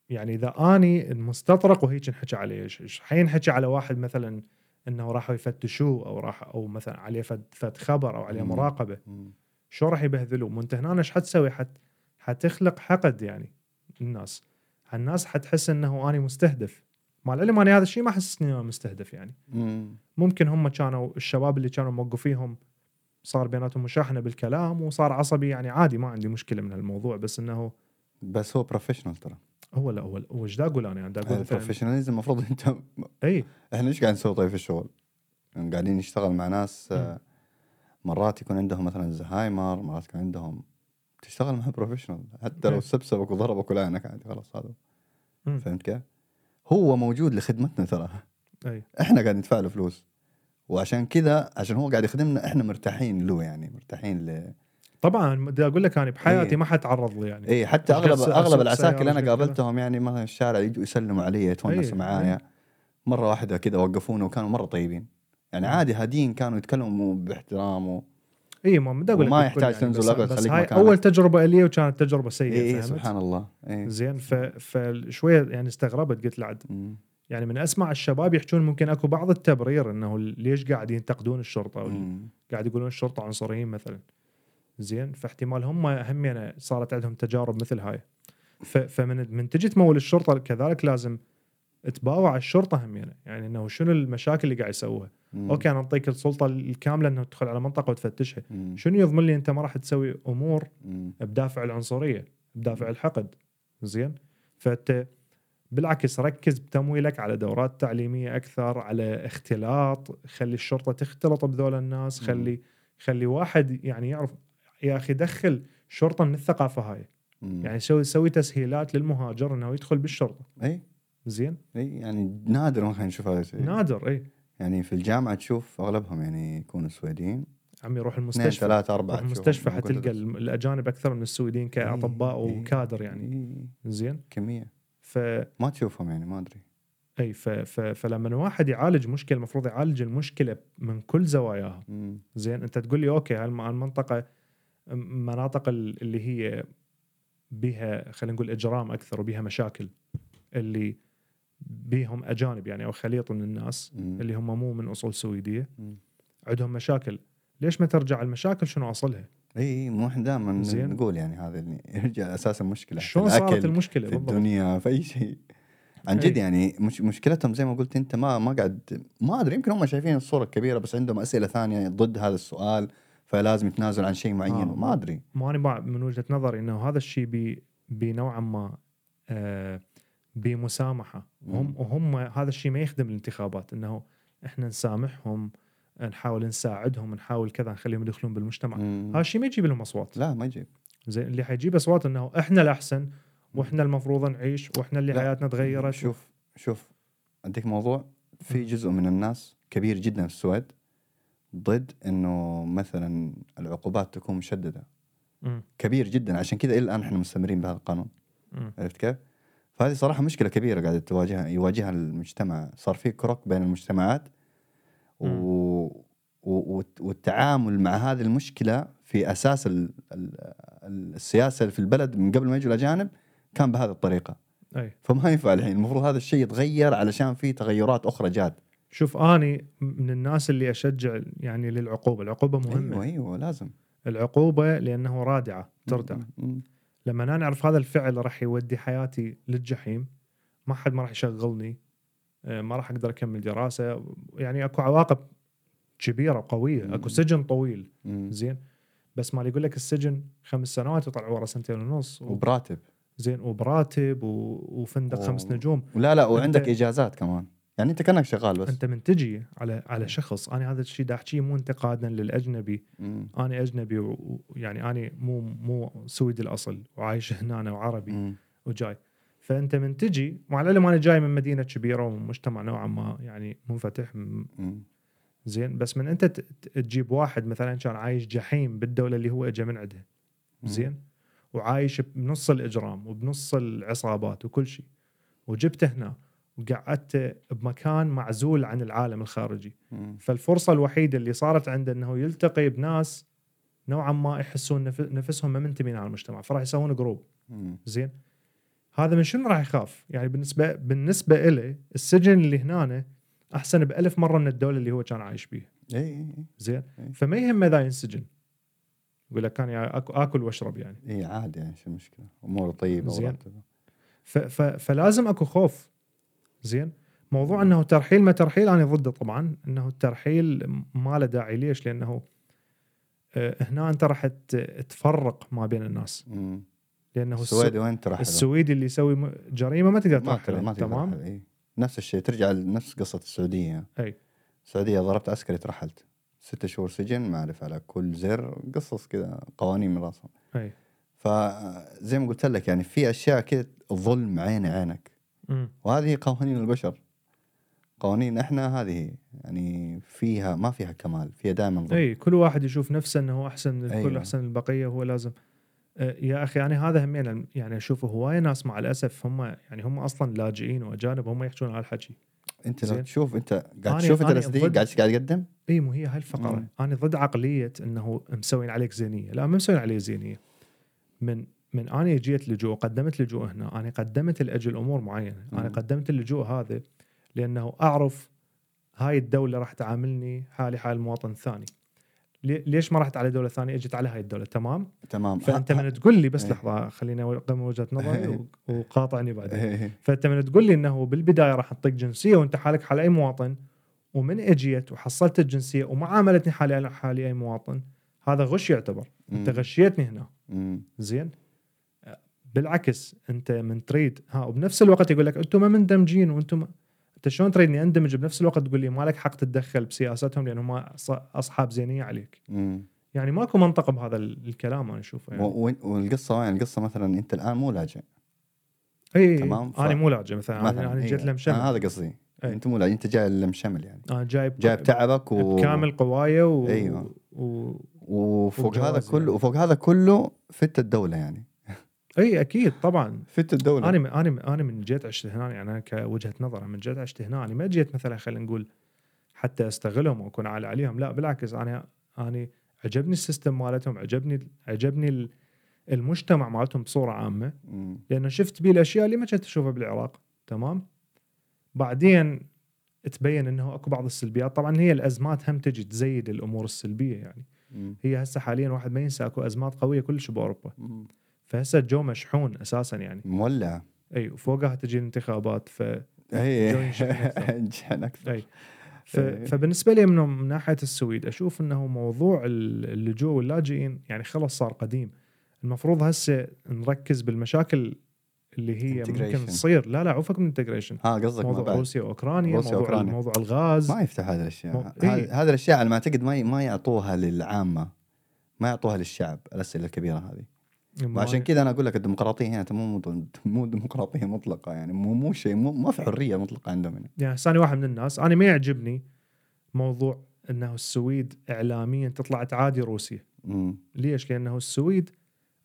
يعني اذا اني المستطرق وهيك نحكي عليه حين حكي على واحد مثلا انه راحوا يفتشوه او راح او مثلا عليه فت خبر او عليه مراقبه. مم. شو راح يبهذلوه وانت هنا ايش حتسوي حت حتخلق حقد يعني الناس الناس حتحس انه اني مستهدف مع العلم اني هذا الشيء ما حسست اني مستهدف يعني. مم. ممكن هم كانوا الشباب اللي كانوا موقفيهم صار بيناتهم مشاحنة بالكلام وصار عصبي يعني عادي ما عندي مشكلة من هالموضوع بس انه بس هو بروفيشنال ترى هو لا هو وش دا اقول انا يعني دا اقول البروفيشناليزم المفروض انت اي احنا ايش قاعدين نسوي طيب في الشغل يعني قاعدين نشتغل مع ناس م. مرات يكون عندهم مثلا زهايمر مرات يكون عندهم تشتغل مع بروفيشنال حتى لو سبسبك وضربك ولا انك عادي خلاص هذا فهمت كيف هو موجود لخدمتنا ترى اي احنا قاعد ندفع له فلوس وعشان كذا عشان هو قاعد يخدمنا احنا مرتاحين له يعني مرتاحين ل طبعا بدي اقول لك انا بحياتي إيه. ما حتعرض له يعني اي حتى اغلب اغلب العساكر اللي انا قابلتهم يعني مثلا الشارع يجوا يسلموا علي يتونسوا إيه. معايا إيه. مره واحده كذا وقفونا وكانوا مره طيبين يعني عادي هادين كانوا يتكلموا باحترام اي ما بدي اقول لك ما يحتاج يعني تنزل اقعد خليك مكانك اول تجربه لي وكانت تجربه سيئه إيه. سبحان الله إيه. زين فشويه يعني استغربت قلت لعد يعني من أسمع الشباب يحجون ممكن أكو بعض التبرير أنه ليش قاعد ينتقدون الشرطة أو قاعد يقولون الشرطة عنصريين مثلا زين فاحتمال هم أهم يعني صارت عندهم تجارب مثل هاي فمن من تجي تمول الشرطة كذلك لازم تباوع الشرطة هم يعني يعني أنه شنو المشاكل اللي قاعد يسووها أوكي أنا أعطيك السلطة الكاملة أنه تدخل على منطقة وتفتشها مم. شنو يضمن لي أنت ما راح تسوي أمور مم. بدافع العنصرية بدافع الحقد زين فأنت بالعكس ركز بتمويلك على دورات تعليمية أكثر على اختلاط خلي الشرطة تختلط بذول الناس خلي خلي واحد يعني يعرف يا أخي دخل شرطة من الثقافة هاي مم. يعني سوي سوي تسهيلات للمهاجر إنه يدخل بالشرطة أي زين أي يعني نادر ما نشوف هذا الشيء نادر أي يعني في الجامعة تشوف أغلبهم يعني يكونوا سويدين عم يروح المستشفى ثلاثة أربعة المستشفى حتلقى الأجانب أكثر من السويدين كأطباء وكادر يعني زين كمية ف... ما تشوفهم يعني ما أدري أي ف... ف... فلما واحد يعالج مشكلة المفروض يعالج المشكلة من كل زواياها مم. زين أنت تقول لي أوكي هالمنطقة مناطق اللي هي بها خلينا نقول إجرام أكثر وبها مشاكل اللي بهم أجانب يعني أو خليط من الناس مم. اللي هم مو من أصول سويدية مم. عندهم مشاكل ليش ما ترجع المشاكل شنو أصلها اي مو احنا دائما نقول يعني هذا اللي يرجع اساسا مشكله شو صارت المشكله في الدنيا في اي شيء عن جد يعني مش مشكلتهم زي ما قلت انت ما ما قاعد ما ادري يمكن هم شايفين الصوره الكبيره بس عندهم اسئله ثانيه ضد هذا السؤال فلازم يتنازل عن شيء معين آه. ما ادري ما انا من وجهه نظري انه هذا الشيء بي بنوعا ما آه بمسامحه هم وهم هذا الشيء ما يخدم الانتخابات انه احنا نسامحهم نحاول نساعدهم نحاول كذا نخليهم يدخلون بالمجتمع هذا الشيء ما يجيب لهم أصوات لا ما يجيب زين اللي حيجيب أصوات إنه إحنا الأحسن وإحنا المفروض نعيش وإحنا اللي لا. حياتنا تغيرت شوف شوف عندك موضوع في جزء من الناس كبير جدا في السويد ضد إنه مثلا العقوبات تكون مشددة م. كبير جدا عشان كذا إلى الآن إحنا مستمرين بهذا القانون م. عرفت كيف فهذه صراحة مشكلة كبيرة قاعدة تواجهها يواجهها المجتمع صار في كرك بين المجتمعات و... والتعامل مع هذه المشكلة في أساس ال... السياسة في البلد من قبل ما يجوا الأجانب كان بهذه الطريقة أي. فما ينفع الحين المفروض هذا الشيء يتغير علشان فيه تغيرات أخرى جاد شوف أني من الناس اللي أشجع يعني للعقوبة العقوبة مهمة أيوة أيوة لازم العقوبة لأنه رادعة تردع لما أنا أعرف هذا الفعل راح يودي حياتي للجحيم ما حد ما راح يشغلني ما راح أقدر أكمل دراسة يعني أكو عواقب كبيره وقويه، اكو سجن طويل زين، بس ما يقول لك السجن خمس سنوات يطلع ورا سنتين ونص و... وبراتب زين وبراتب و... وفندق أوه. خمس نجوم لا لا وعندك انت... اجازات كمان، يعني انت كانك شغال بس انت منتجي على على شخص. انا هذا الشيء دا احكيه مو انتقادا للاجنبي، مم. انا اجنبي ويعني و... انا مو مو سويدي الاصل وعايش هنا أنا وعربي مم. وجاي، فانت منتجي، وعلى العلم انا جاي من مدينه كبيره ومجتمع نوعا ما يعني منفتح م... زين، بس من انت تجيب واحد مثلا كان عايش جحيم بالدوله اللي هو اجى من عندها زين، وعايش بنص الاجرام وبنص العصابات وكل شيء، وجبته هنا وقعدته بمكان معزول عن العالم الخارجي، مم. فالفرصه الوحيده اللي صارت عنده انه يلتقي بناس نوعا ما يحسون نف... نفسهم ما منتمين على المجتمع، فراح يسوون جروب زين. هذا من شنو راح يخاف؟ يعني بالنسبه بالنسبه له السجن اللي هنا احسن بألف مره من الدوله اللي هو كان عايش بيها. اي زين، فما يهم ذا ينسجن، يقول لك كان اكل واشرب يعني اي عادي، يعني شو المشكله، امور طيبه زين. ف... ف... فلازم اكو خوف زين. موضوع انه ترحيل ما ترحيل انا ضده طبعا، انه الترحيل ما له داعي. ليش؟ لانه هنا انت راح تفرق ما بين الناس، امم لانه السويدي وين ترحل؟ السويدي اللي يسوي جريمه ما تقدر ترحل، تمام إيه. نفس الشيء ترجع لنفس قصه السعوديه. اي السعوديه ضربت عسكري ترحلت ستة شهور سجن، ما اعرف على كل زر، قصص كذا قوانين من راسهم. اي فزي ما قلت لك يعني في اشياء كذا ظلم عين عينك، م. وهذه قوانين البشر، قوانين احنا هذه يعني فيها ما فيها كمال، فيها دائما ظلم. اي كل واحد يشوف نفسه انه احسن من الكل، احسن من البقيه، هو لازم يا أخي. يعني هذا همين، يعني أشوفه هواية ناس مع الأسف هم يعني هم أصلاً لاجئين وأجانب، هم يحجون على الحكي. أنت لو تشوف أنت قاعد تشوف أنت الأسدين ضد... قاعد قاعد يقدم إيه، مو هي هالفقرة. مم. أنا ضد عقلية أنه مسوين عليك زينية، لا ما مسوين عليه زينية. من من أنا جيت لجوء، قدمت لجوء هنا، أنا قدمت لأجل أمور معينة. مم. أنا قدمت لجوء هذا لأنه أعرف هاي الدولة راح تعاملني حالي حال مواطن ثاني. ليش ما رحت على دولة ثانية؟ أجيت على هاي الدولة، تمام تمام. فأنت من تقول لي بس لحظة خليني أقم وجهة نظري وقاطعني بعدين. فأنت من تقول لي إنه بالبداية راح أعطيك جنسية وأنت حالك حال أي مواطن، ومن أجيت وحصلت الجنسية وما عاملتني حالي حالي أي مواطن، هذا غش يعتبر. أنت غشيتني هنا زين. بالعكس أنت من تريد ها، وبنفس الوقت يقول لك أنتم ما مندمجين، وأنتم أنت شلون تريدني أندمج؟ بنفس الوقت تقول لي ما لك حق تتدخل بسياساتهم لأنهم أصحاب زينية عليك. مم. يعني ماكو منطق بهذا الكلام أنا أشوفه. يعني. والقصة يعني القصة مثلا أنت الآن مو لاجئ. إيه تمام. أنا ف... مو لاجئ مثلا. مثلاً أنا, أنا جيت إيه. لمشمل. آه هذا قصدي. أيه. أنت مو لاجئ، أنت جاي لمشمل يعني. أنا آه جاي ب... جاي بتعبك وكامل قوايا و. أيوة. و... وفوق هذا كله يعني. وفوق هذا كله فت الدولة يعني. اي اكيد طبعا فت الدوله. انا انا انا من جيت عشت هنا يعني كوجهه نظر، من جيت عشت هنا انا ما جيت مثلا خلينا نقول حتى استغلهم واكون عالي عليهم، لا بالعكس انا انا عجبني السيستم مالتهم، عجبني عجبني المجتمع مالتهم بصوره عامه، لانه شفت بيه الاشياء اللي ما كنت اشوفها بالعراق، تمام. بعدين تبين انه اكو بعض السلبيات، طبعا هي الازمات هم تجي تزيد الامور السلبيه يعني. مم. هي هسه حاليا واحد ما ينسى اكو ازمات قويه كلش باوروبا، مم. فهسه الجو مشحون اساسا يعني مولع. اي وفوقها تجي الانتخابات، ف اي انجحن اكثر. اي ف... فبالنسبه لي من ناحيه السويد اشوف انه موضوع اللجوء واللاجئين يعني خلاص صار قديم. المفروض هسه نركز بالمشاكل اللي هي ممكن تصير. لا لا عفوا من الانتجريشن، ها قصدك موضوع روسيا واوكرانيا، موضوع وأوكرانيا. موضوع الغاز ما يفتح هذه الاشياء، مو... إيه؟ هذه الاشياء على ما اعتقد ما ي... ما يعطوها للعامه، ما يعطوها للشعب، الاسئله الكبيره هذه. عشان كذا انا اقول لك الديمقراطيه هنا مو مو ديمقراطيه مطلقه، يعني مو مو شيء، مو ما في حريه مطلقه عندهم يعني. يعني ثاني واحد من الناس انا ما يعجبني موضوع انه السويد اعلاميا تطلع تعادي روسيا. مم. ليش؟ لانه السويد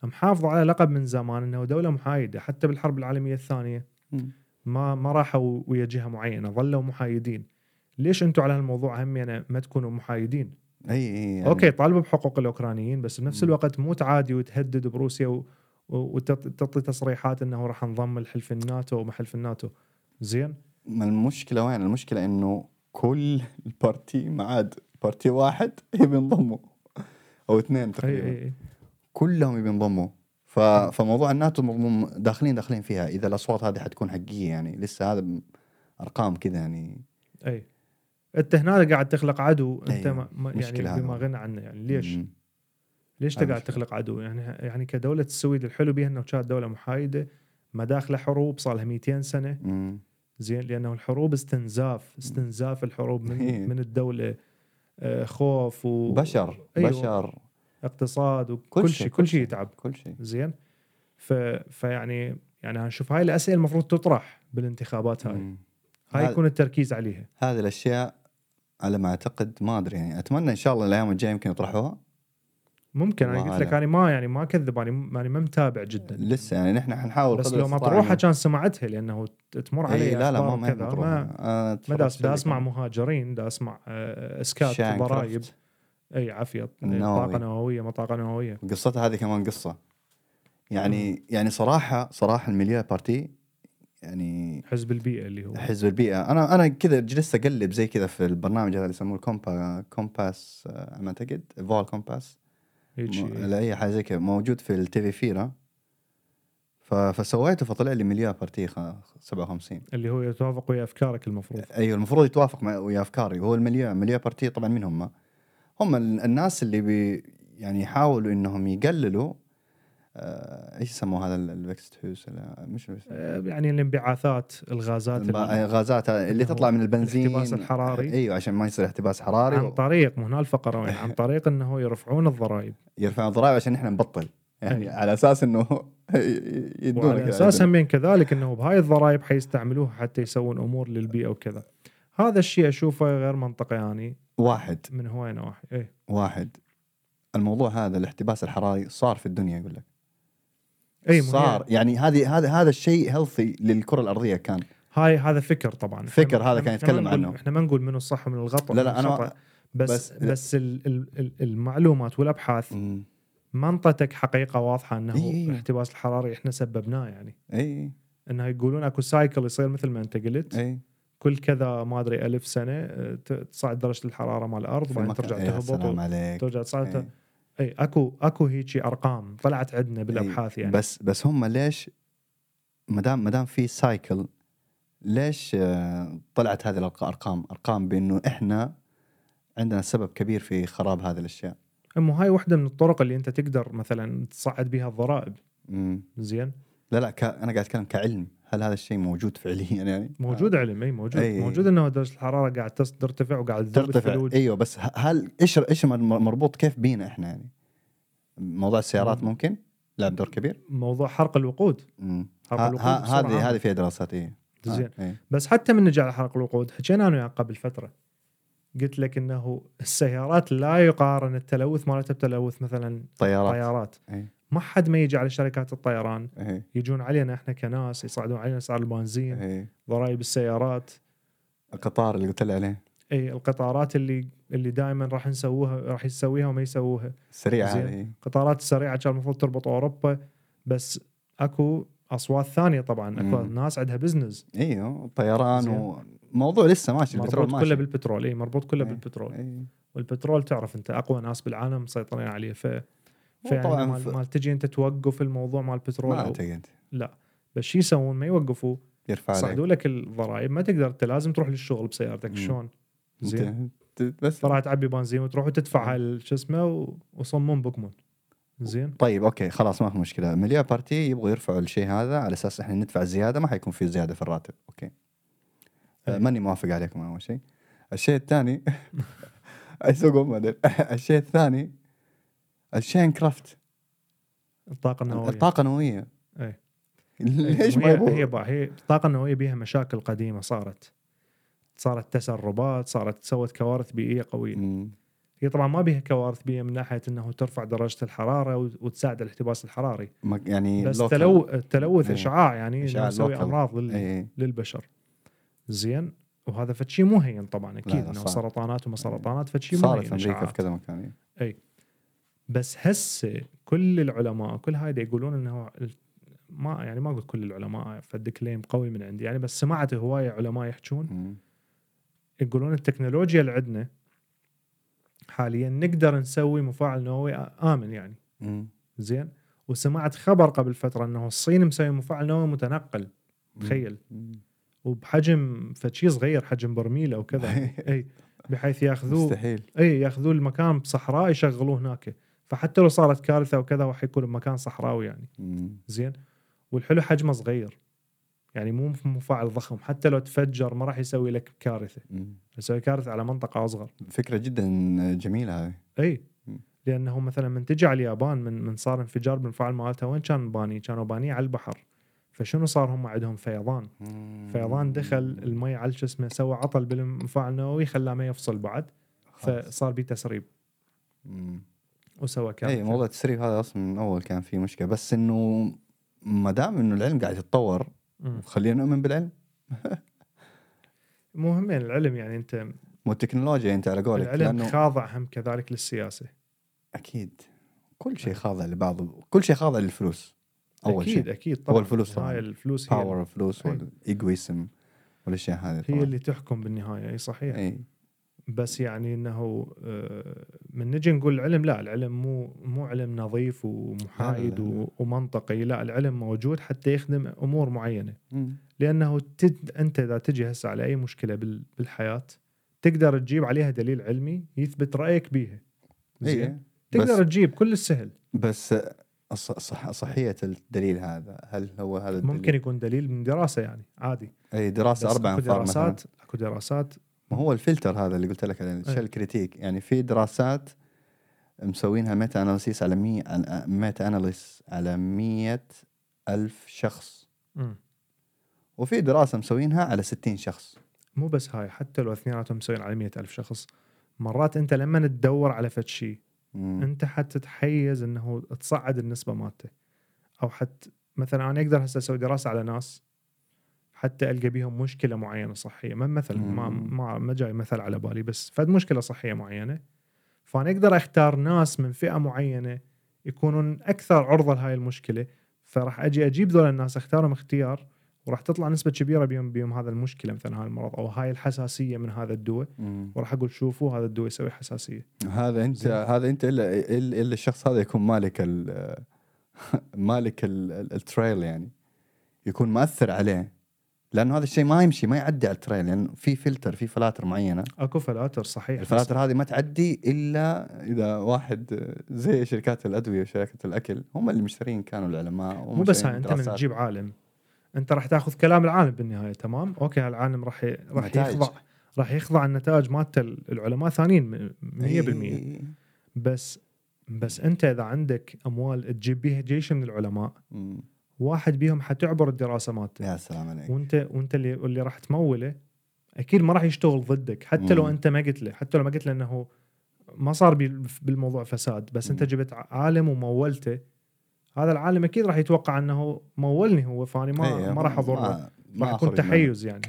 محافظه على لقب من زمان انه دوله محايده، حتى بالحرب العالميه الثانيه مم. ما ما راحوا ويا جهه معينه، ظلوا محايدين. ليش انتم على هالموضوع هم يعني ما تكونوا محايدين؟ اي يعني اوكي طالبوا بحقوق الاوكرانيين، بس بنفس الوقت مو تعادي وتهدد بروسيا و... وتعطي تصريحات انه راح نضم لحلف الناتو وما حلف الناتو زين. ما المشكله وين؟ المشكله انه كل البارتي ما عاد بارتي واحد يبي ينضموا او اثنين تقريبا. أي أي. كلهم يبي ينضموا. ف... فموضوع الناتو داخلين داخلين فيها، اذا الاصوات هذه حتكون حقيقيه يعني لسه هذا ارقام كذا يعني. اي انت هنا قاعد تخلق عدو انت أيوة. ما يعني بما غنى عنه يعني ليش مم. ليش انت قاعد تخلق عدو يعني يعني كدوله السويد الحلو بها انه كانت دوله محايده مداخله حروب صار لها مئتين سنة مم. زين لانه الحروب استنزاف استنزاف الحروب من هي. من الدوله خوف وبشر أيوة. بشر اقتصاد وكل شيء كل شيء يتعب كل شيء زين ف فيعني يعني هنشوف هاي الاسئله المفروض تطرح بالانتخابات هاي مم. هاي يكون التركيز عليها هذه الاشياء على ما اعتقد ما ادري يعني اتمنى ان شاء الله الايام الجايه يمكن يطرحوها ممكن انا قلت لك انا ما يعني ما كذب انا ماني ما متابع جدا لسه يعني نحن حنحاول بس لو مطروحه كان سمعتها لانه تمر علي لا لا ما ما ما بداس اسمع مهاجرين دا اسمع اسكات ضرائب اي عافيه طاقه نوويه مطاقه نوويه قصتها هذه كمان قصه يعني م. يعني صراحه صراحه المليار بارتي يعني حزب البيئة اللي هو حزب البيئة أنا أنا كذا جلست أقلب زي كذا في البرنامج هذا اللي يسموه الكومبا كومباس أنا أعتقد فول كومباس لا أي حاجة كذا موجود في التيفي فيرا فسويته فطلع لي مليار بارتي سبعة وخمسين اللي هو يتوافق ويا أفكارك المفروض أيوة المفروض يتوافق ويا أفكاري هو المليار مليار بارتي طبعا من هم هم الناس اللي بي يعني يحاولوا إنهم يقللوا ايش يسموه هذا البكستهوس مش يعني الانبعاثات الغازات الغازات اللي تطلع من البنزين الاحتباس الحراري ايوه عشان ما يصير احتباس حراري عن طريق مو هنا الفقره يعني عن طريق انه يرفعون الضرائب يرفعون الضرائب عشان احنا نبطل يعني على اساس انه يدون على اساس هم كذلك انه بهاي الضرائب حيستعملوها حتى يسوون امور للبيئه وكذا هذا الشيء اشوفه غير منطقي يعني واحد من هوين واحد ايه واحد الموضوع هذا الاحتباس الحراري صار في الدنيا يقول لك أي صار يعني هذه هذا هذا الشيء هيلثي للكرة الأرضية كان هاي هذا فكر طبعا فكر هذا كان يتكلم عنه احنا ما نقول منه الصح ومن الغلط لا لا أنا بس بس, بس ال ال المعلومات والأبحاث منطقتك حقيقة واضحة أنه إيه الاحتباس الحراري احنا سببناه يعني إيه إنه يقولون أكو سايكل يصير مثل ما أنت قلت إيه كل كذا ما أدري ألف سنة تصعد درجة الحرارة مع الأرض وبعدين ترجع تهبط ترجع تصعد اي اكو اكو هيك ارقام طلعت عندنا بالابحاث يعني بس بس هم ليش ما دام ما دام في سايكل ليش طلعت هذه الارقام ارقام بانه احنا عندنا سبب كبير في خراب هذه الاشياء امو هاي واحدة من الطرق اللي انت تقدر مثلا تصعد بها الضرائب امم زين لا لا ك... انا قاعد اتكلم كعلم هل هذا الشيء موجود فعليا يعني موجود علم اي موجود أي موجود انه درجه الحراره قاعد ترتفع وقاعد تذوب الثلوج ايوه بس هل ايش ايش مربوط كيف بينا احنا يعني موضوع السيارات مم. ممكن لعب دور كبير موضوع حرق الوقود حرق الوقود هذه هذه فيها دراسات اي زين بس حتى من نجي على حرق الوقود حكينا انا وياك قبل فتره قلت لك انه السيارات لا يقارن التلوث مالتها بتلوث مثلا طيارات, طيارات. ما حد ما يجي على شركات الطيران أيه. يجون علينا احنا كناس يصعدون علينا اسعار البنزين أيه. ضرائب السيارات القطار اللي قلت لي عليه اي القطارات اللي اللي دائما راح نسويها راح يسويها وما يسووها سريعه أيه. قطارات سريعه كان المفروض تربط اوروبا بس اكو اصوات ثانيه طبعا اكو مم. ناس عندها بزنس ايوه الطيران وموضوع لسه ماشي البترول ماشي كله بالبترول اي مربوط كله أيه. بالبترول أيه. والبترول تعرف انت اقوى ناس بالعالم مسيطرين عليه ف فعلا ما ف... تجي انت توقف الموضوع مع البترول ما أو... لا بس شي يسوون ما يوقفوا يصعدوا لك الضرائب ما تقدر انت لازم تروح للشغل بسيارتك شلون زين بس تروح تعبي بنزين وتروح وتدفع شو اسمه و... وصمم بكمون زين طيب اوكي خلاص ما في مشكله مليار بارتي يبغوا يرفعوا الشيء هذا على اساس احنا ندفع زياده ما حيكون في زياده في الراتب اوكي أه. ماني موافق عليكم اول شيء الشيء الثاني اسوقهم الشيء الثاني الشين كرافت الطاقة النووية الطاقة النووية أي ليش ما يبغوا هي بقى هي الطاقة النووية بيها مشاكل قديمة صارت صارت تسربات صارت سوت كوارث بيئية قوية مم. هي طبعا ما بيها كوارث بيئية من ناحية إنه ترفع درجة الحرارة وتساعد الاحتباس الحراري يعني بس تلو... تلوث إشعاع يعني يسوي أمراض لل... أي. للبشر زين وهذا فتشي مو هين طبعا أكيد إنه سرطانات وما سرطانات فتشي مو هين أمريكا في كذا مكان أي بس هسه كل العلماء كل هايدا يقولون انه ما يعني ما اقول كل العلماء فالديكليم قوي من عندي يعني بس سمعت هوايه علماء يحجون م- يقولون التكنولوجيا اللي عندنا حاليا نقدر نسوي مفاعل نووي امن يعني م- زين وسمعت خبر قبل فتره انه الصين مسوي مفاعل نووي متنقل تخيل م- وبحجم فشي صغير حجم برميل أو كذا أي بحيث يأخذوه مستحيل. أي يأخذوه المكان بصحراء يشغلوه هناك، فحتى لو صارت كارثة وكذا وحيكون بمكان صحراوي يعني مم. زين. والحلو حجمه صغير يعني مو مفاعل ضخم، حتى لو تفجر ما راح يسوي لك كارثة، يسوي كارثة على منطقة أصغر. فكرة جدا جميلة هذه. أي مم. لأنه مثلا من تجي على اليابان من من صار انفجار بالمفاعل مالتها وين كان باني؟ كانوا باني على البحر، فشنو صار؟ هم عندهم فيضان مم. فيضان دخل المي على شو اسمه، سوى عطل بالمفاعل النووي خلاه ما يفصل بعد، فصار بيه تسريب مم. وسوى كارثة. أي موضوع التسريب هذا أصلا من أول كان فيه مشكلة، بس إنه ما دام إنه العلم قاعد يتطور خلينا نؤمن بالعلم. مهمين العلم يعني، أنت مو التكنولوجيا أنت على قولك. العلم خاضع هم كذلك للسياسة أكيد، كل شيء خاضع لبعضه، كل شيء خاضع للفلوس أول أكيد شيء. أكيد طبعا. الفلوس هاي الفلوس هي power الفلوس والإيجويسم والأشياء هذه هي اللي تحكم بالنهاية. أي صحيح أي. بس يعني إنه من نجي نقول العلم، لا العلم مو مو علم نظيف ومحايد و... ومنطقي، لا العلم موجود حتى يخدم أمور معينة م. لأنه تد... أنت إذا تجي هسه على أي مشكلة بال... بالحياة تقدر تجيب عليها دليل علمي يثبت رأيك بيها زين، تقدر تجيب كل السهل. بس صح صحية الدليل هذا، هل هو هذا الدليل؟ ممكن يكون دليل من دراسة يعني عادي، أي دراسة أربع أنفار مثلا. أكو دراسات، ما هو الفلتر هذا اللي قلت لك عليه الشيء الكريتيك، يعني في دراسات مسوينها ميتا أناليسيس على مية ميتا أناليس على مية ألف شخص م. وفي دراسة مسوينها على ستين شخص. مو بس هاي، حتى لو اثنيناتهم مسوين على مية ألف شخص، مرات أنت لما تدور على فتشي مم. أنت حتى تحيز أنه تصعد النسبة مالته، أو حتى مثلا أنا أقدر هسه أسوي دراسة على ناس حتى ألقى بيهم مشكلة معينة صحية، ما مثلا ما ما ما جاي مثل على بالي، بس فد مشكلة صحية معينة، فأنا أقدر أختار ناس من فئة معينة يكونون أكثر عرضة لهاي المشكلة، فراح أجي أجيب ذول الناس أختارهم اختيار، وراح تطلع نسبة كبيرة بيهم بيهم هذا المشكلة مثلا هاي المرض أو هاي الحساسية من هذا الدواء، وراح أقول شوفوا هذا الدواء يسوي حساسية. هذا أنت زي. هذا أنت إلا إلا الشخص هذا يكون مالك ال مالك التريل يعني، يكون مؤثر عليه، لأنه هذا الشيء ما يمشي ما يعدي على التريل، لأنه يعني في فلتر في فلاتر معينة. أكو فلاتر صحيح. الفلاتر هذه ما تعدي إلا إذا واحد زي شركات الأدوية وشركات الأكل هم اللي مشترين كانوا العلماء. مو بس هاي، أنت من تجيب عالم أنت راح تأخذ كلام العالم بالنهاية تمام أوكي، هالعالم راح راح يخضع راح يخضع النتائج مالت العلماء ثانيين مية بالمية. بس بس أنت إذا عندك أموال تجيب بيها جيش من العلماء م. واحد بيهم حتعبر الدراسة مالته. يا سلام عليك. وانت وانت اللي اللي راح تموله اكيد ما راح يشتغل ضدك، حتى مم. لو انت ما قلت له، حتى لو ما قلت له انه ما صار بالموضوع فساد، بس مم. انت جبت عالم ومولته، هذا العالم اكيد راح يتوقع انه مولني هو، فاني ما ما راح اضره، راح يكون تحيز يعني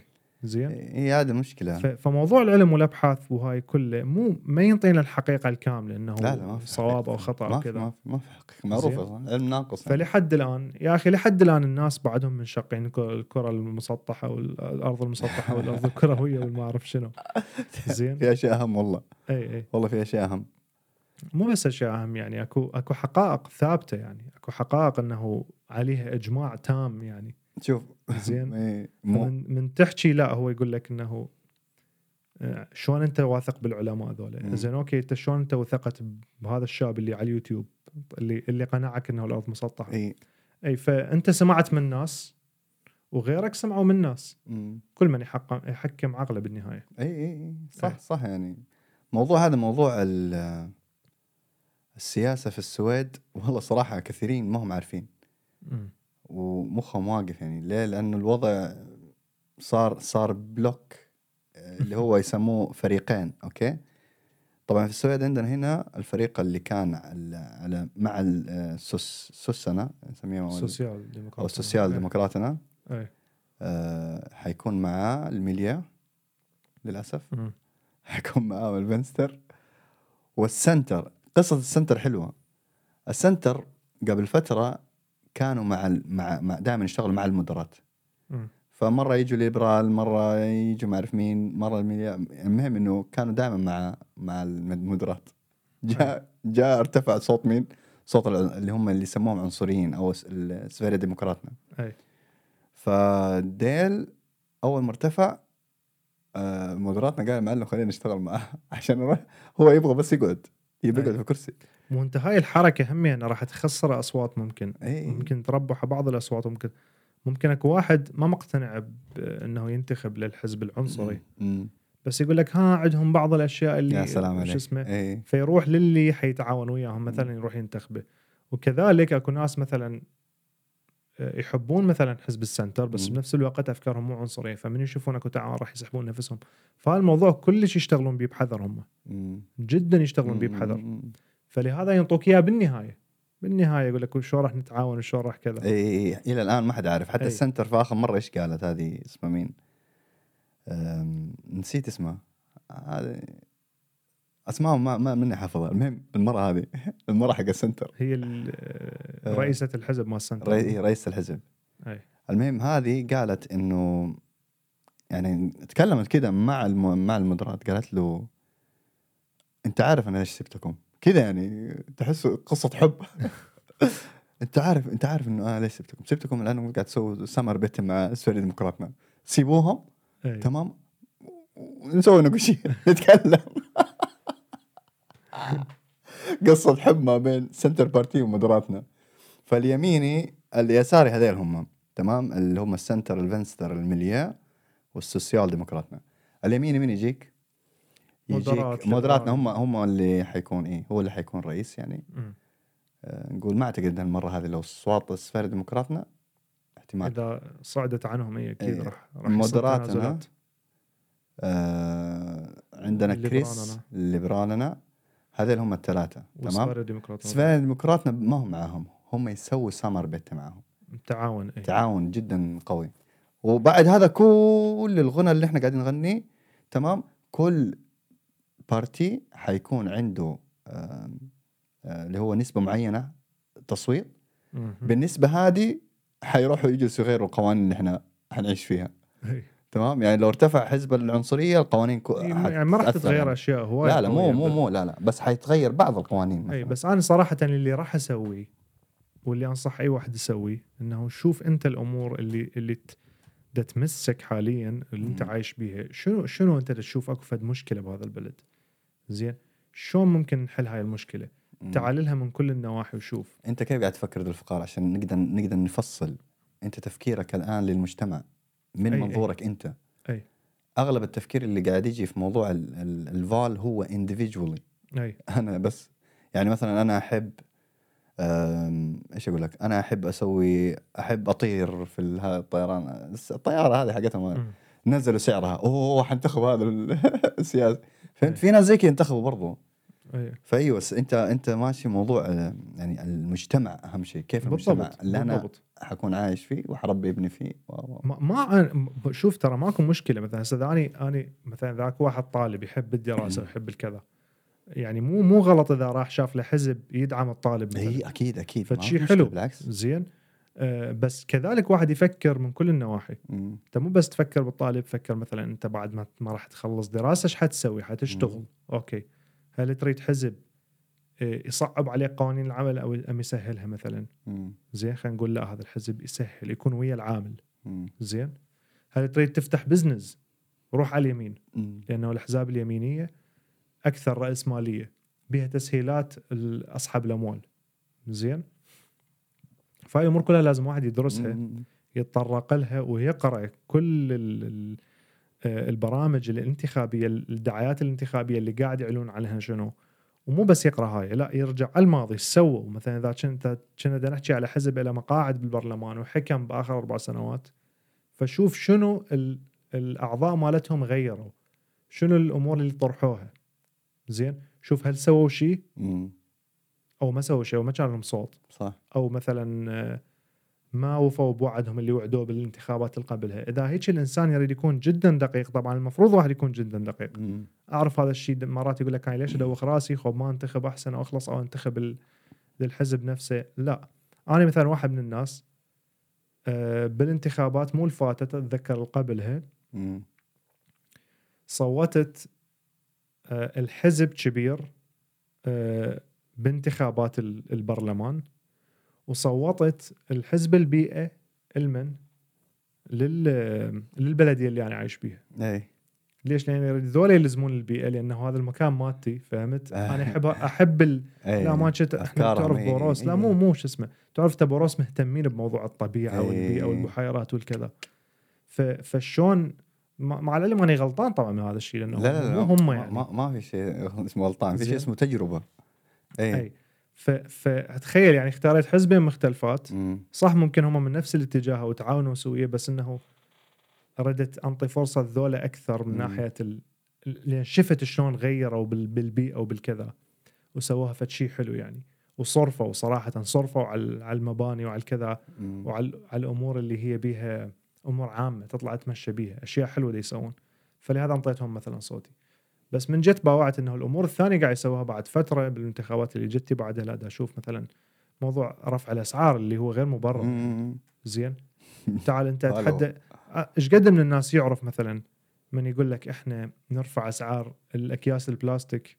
زين. اي هذا مشكله. فموضوع العلم والابحاث وهاي كله مو ما ينطينا الحقيقه الكامله انه لا لا صواب او خطا وكذا، ما في حقيقه معروفه، علم ناقص. فلحد الان يا اخي لحد الان الناس بعدهم منشقين الكره المسطحه والارض المسطحه والارض الكرويه وما اعرف شنو زين. في اشياء اهم والله. اي اي والله في اشياء اهم، مو بس اشياء اهم يعني، اكو اكو حقائق ثابته يعني، اكو حقائق انه عليها اجماع تام يعني. شوف زين من, من تحكي لا هو يقول لك انه شلون انت واثق بالعلماء هذول زين اوكي، انت شلون انت وثقت بهذا الشاب اللي على اليوتيوب اللي اللي قنعك انه الارض مسطحه؟ اي اي فانت سمعت من ناس وغيرك سمعوا من ناس، كل من يحكم يحكم عقله بالنهايه. اي اي صح صح يعني. موضوع هذا موضوع السياسه في السويد والله صراحه كثيرين ما هم عارفين امم ومخهم واقف يعني. ليه؟ لأنه الوضع صار صار بلوك اللي هو يسموه فريقين. أوكي طبعا في السويد عندنا هنا الفريق اللي كان على مع السوس سوسنا نسميه أو السوسيال ديمقراطنا حيكون آه مع الميليا للأسف حيكون معه الفنستر والسنتر. قصة السنتر حلوة. السنتر قبل فترة كانوا مع مع دائما يشتغلوا مع المدراءات، فمره يجوا ليبرال مره يجوا ما اعرف مين مره الميليا، المهم انه كانوا دائما مع مع المدراءات. جاء جاء ارتفع صوت مين؟ صوت اللي هم اللي يسموهم عنصريين او السفيرديمقراطنا. اي فديل اول مرتفع مودراتنا قال قال له خلينا نشتغل معاه عشان يروح. هو يبغى بس يقعد يبقى يقعد في كرسي. وانت هاي الحركه همين يعني راح تخسر اصوات ممكن أي. ممكن تربح بعض الاصوات. ممكن ممكنك واحد ما مقتنع بانه ينتخب للحزب العنصري م. بس يقول لك ها عندهم بعض الاشياء اللي شو اسمه أي. فيروح للي حيتعاون وياهم مثلا يروح ينتخبه. وكذلك اكو ناس مثلا يحبون مثلا حزب السنتر بس م. بنفس الوقت افكارهم مو عنصريه، فمن يشوفون اكو تعاون راح يسحبون نفسهم. فالموضوع كلش يشتغلون بيه بحذر، هم جدا يشتغلون بيه بحذر. فلهذا ينطوك اياه بالنهايه بالنهايه يقول لك شو راح نتعاون وشو راح كذا. اي الى الان ما حد عارف حتى أي. السنتر في اخر مره ايش قالت هذه اسمها مين نسيت اسمها، هذه اسماء ما ما مني حافظها. المهم المره هذه المره حق السنتر هي رئيسه الحزب ما السنتر رئي رئيس الحزب أي. المهم هذه قالت انه يعني تكلمت كده مع الم... مع المديرات، قالت له انت عارف انا ليش سبتكم كده، يعني تحسوا قصه حب انت عارف انت عارف انه انا ليش سبتكم سبتكم لانه قاعد تسووا سمر بيت مع سويدمقراطنا، سيبوهم أي. تمام ونسوي نقاشي نتكلم قصة حب ما بين سنتر بارتي ومدراتنا. فاليميني اليساري هذيل هم تمام اللي هم السنتر الفنستر المليا والسوسيال ديمقراطنا. اليميني مين يجيك؟ يجيك مدراتنا. هم هم اللي حيكون ايه هو اللي حيكون رئيس يعني آه نقول ما اعتقد هالمرة هذه لو صوت السفر ديمقراطنا احتمال اذا صعدت عنهم هي اكيد ايه. راح راح مدراتنا آه عندنا كريس الليبرالنا هذول هم الثلاثة تمام. سويدمقراطنا ما هم معاهم، هم يسووا سمر بيت معاهم تعاون أيه. تعاون جدا قوي. وبعد هذا كل الغنى اللي احنا قاعدين نغني تمام كل بارتي حيكون عنده آه آه اللي هو نسبة معينة تصويت م- بالنسبة هذه حيروحوا يجلسوا غير القوانين اللي احنا حنعيش فيها أيه. تمام يعني لو ارتفع حزب العنصرية القوانين كو... يعني ما راح تتغير أشياء هواي. لا لا مو مو مو لا لا بس حيتغير بعض القوانين. أي بس أنا صراحة اللي راح أسويه واللي أنصح أي واحد يسويه إنه شوف أنت الأمور اللي اللي تتمسك حاليا اللي أنت عايش بيها. شنو شنو أنت تشوف أكو فد مشكلة بهذا البلد زين شو ممكن نحل هاي المشكلة مم. تعاللها من كل النواحي وشوف أنت كيف قاعد تفكر بالفقار عشان نقدر نقدر نفصل أنت تفكيرك الآن للمجتمع من أي منظورك أي. انت أي. اغلب التفكير اللي قاعد يجي في موضوع الفال هو individually أي. انا بس يعني مثلا انا احب ايش اقول لك انا احب اسوي احب اطير في الطيران الطياره هذه حقتها نزلوا سعرها اوه حنتخب هذا السياسي فهمت. في ناس زي كذا ينتخبوا برضو ايوه فايوه بس انت انت ماشي موضوع يعني المجتمع اهم شيء كيف المجتمع اللي انا بالضبط. حكون عايش فيه وحربي ابني فيه و... ما, ما شوف ترى ماكو مشكله مثلا هسه اني انا مثلا ذاك واحد طالب يحب الدراسه ويحب الكذا يعني مو مو غلط اذا راح شاف له حزب يدعم الطالب مثلا اي اكيد اكيد فشي حلو بالعكس زين آه بس كذلك واحد يفكر من كل النواحي. انت مو بس تفكر بالطالب، فكر مثلا انت بعد ما ما راح تخلص دراسه ايش حتسوي؟ حتشتغل اوكي. هل تريد حزب يصعب عليه قوانين العمل أو أم يسهلها مثلا زين؟ خلينا نقول لا هذا الحزب يسهل يكون ويا العامل زين. هل تريد تفتح بزنس؟ روح على اليمين لأنه الأحزاب اليمينية أكثر رأس مالية بها تسهيلات أصحاب الأموال زين. فهي أمور كلها لازم واحد يدرسها يتطرق لها ويقرأ كل ال البرامج الانتخابية الدعايات الانتخابية اللي قاعد يعلون عنها شنو. ومو بس يقرأ هاي لا يرجع على الماضي سووا مثلا إذا كنت كنا دا نحكي على حزب إلى مقاعد بالبرلمان وحكم بآخر أربع سنوات فشوف شنو الأعضاء مالتهم غيروا شنو الأمور اللي طرحوها زين. شوف هل سووا شيء أو ما سووا شيء أو ما كان لهم صوت صح. أو مثلا ما وفوا بوعدهم اللي وعدوه بالانتخابات اللي قبلها. إذا هيك الإنسان يريد يكون جدا دقيق طبعا المفروض واحد يكون جدا دقيق م. أعرف هذا الشيء مرات يقول لك أنا ليش أدوخ راسي خب ما انتخب أحسن أو أخلص أو انتخب للحزب نفسه. لا أنا مثلا واحد من الناس آه بالانتخابات مو الفاتت أتذكر قبلها صوتت آه الحزب كبير آه بانتخابات البرلمان وصوتت الحزب البيئة المن لل للبلد اللي انا عايش بيها. اي ليش؟ لان هذول يلزمون البيئه، لانه هذا المكان مالتي، فهمت؟ انا احب احب ال... لا ما شت احنا تعرف بوروس، لا مو مو شو اسمه، تعرف تبوروس مهتمين بموضوع الطبيعه والبيئه والبحيرات والكذا. ف... فشون مع العلم أنا غلطان طبعا من هذا الشيء، لأنه لا لا لا هم ما يعني ما, ما في شيء اسمه غلطان، في شيء اسمه تجربة. أي, أي. فتخيل يعني اختاريت حزبين مختلفات، مم. صح ممكن هم من نفس الاتجاه وتعاونوا سوية، بس إنه ردت أنطي فرصة ذولة أكثر من مم. ناحية ال... لأن شفت شلون غيروا بال... بالبيئة أو بالكذا، وسووها فشي حلو يعني، وصرفوا صراحة صرفوا على على المباني وعلى الكذا وعلى على الأمور اللي هي بيها أمور عامة تطلع تمشى بيها أشياء حلوة دي يسوون، فلهذا أنطيتهم مثلا صوتي. بس من جت باوعت أنه الأمور الثانية قاعد يسوها بعد فترة بالانتخابات اللي جتي بعدها، لا دا أشوف مثلا موضوع رفع الأسعار اللي هو غير مبرر. زين تعال أنت أتحدى إيش قد من الناس يعرف مثلا من يقول لك إحنا نرفع أسعار الأكياس البلاستيك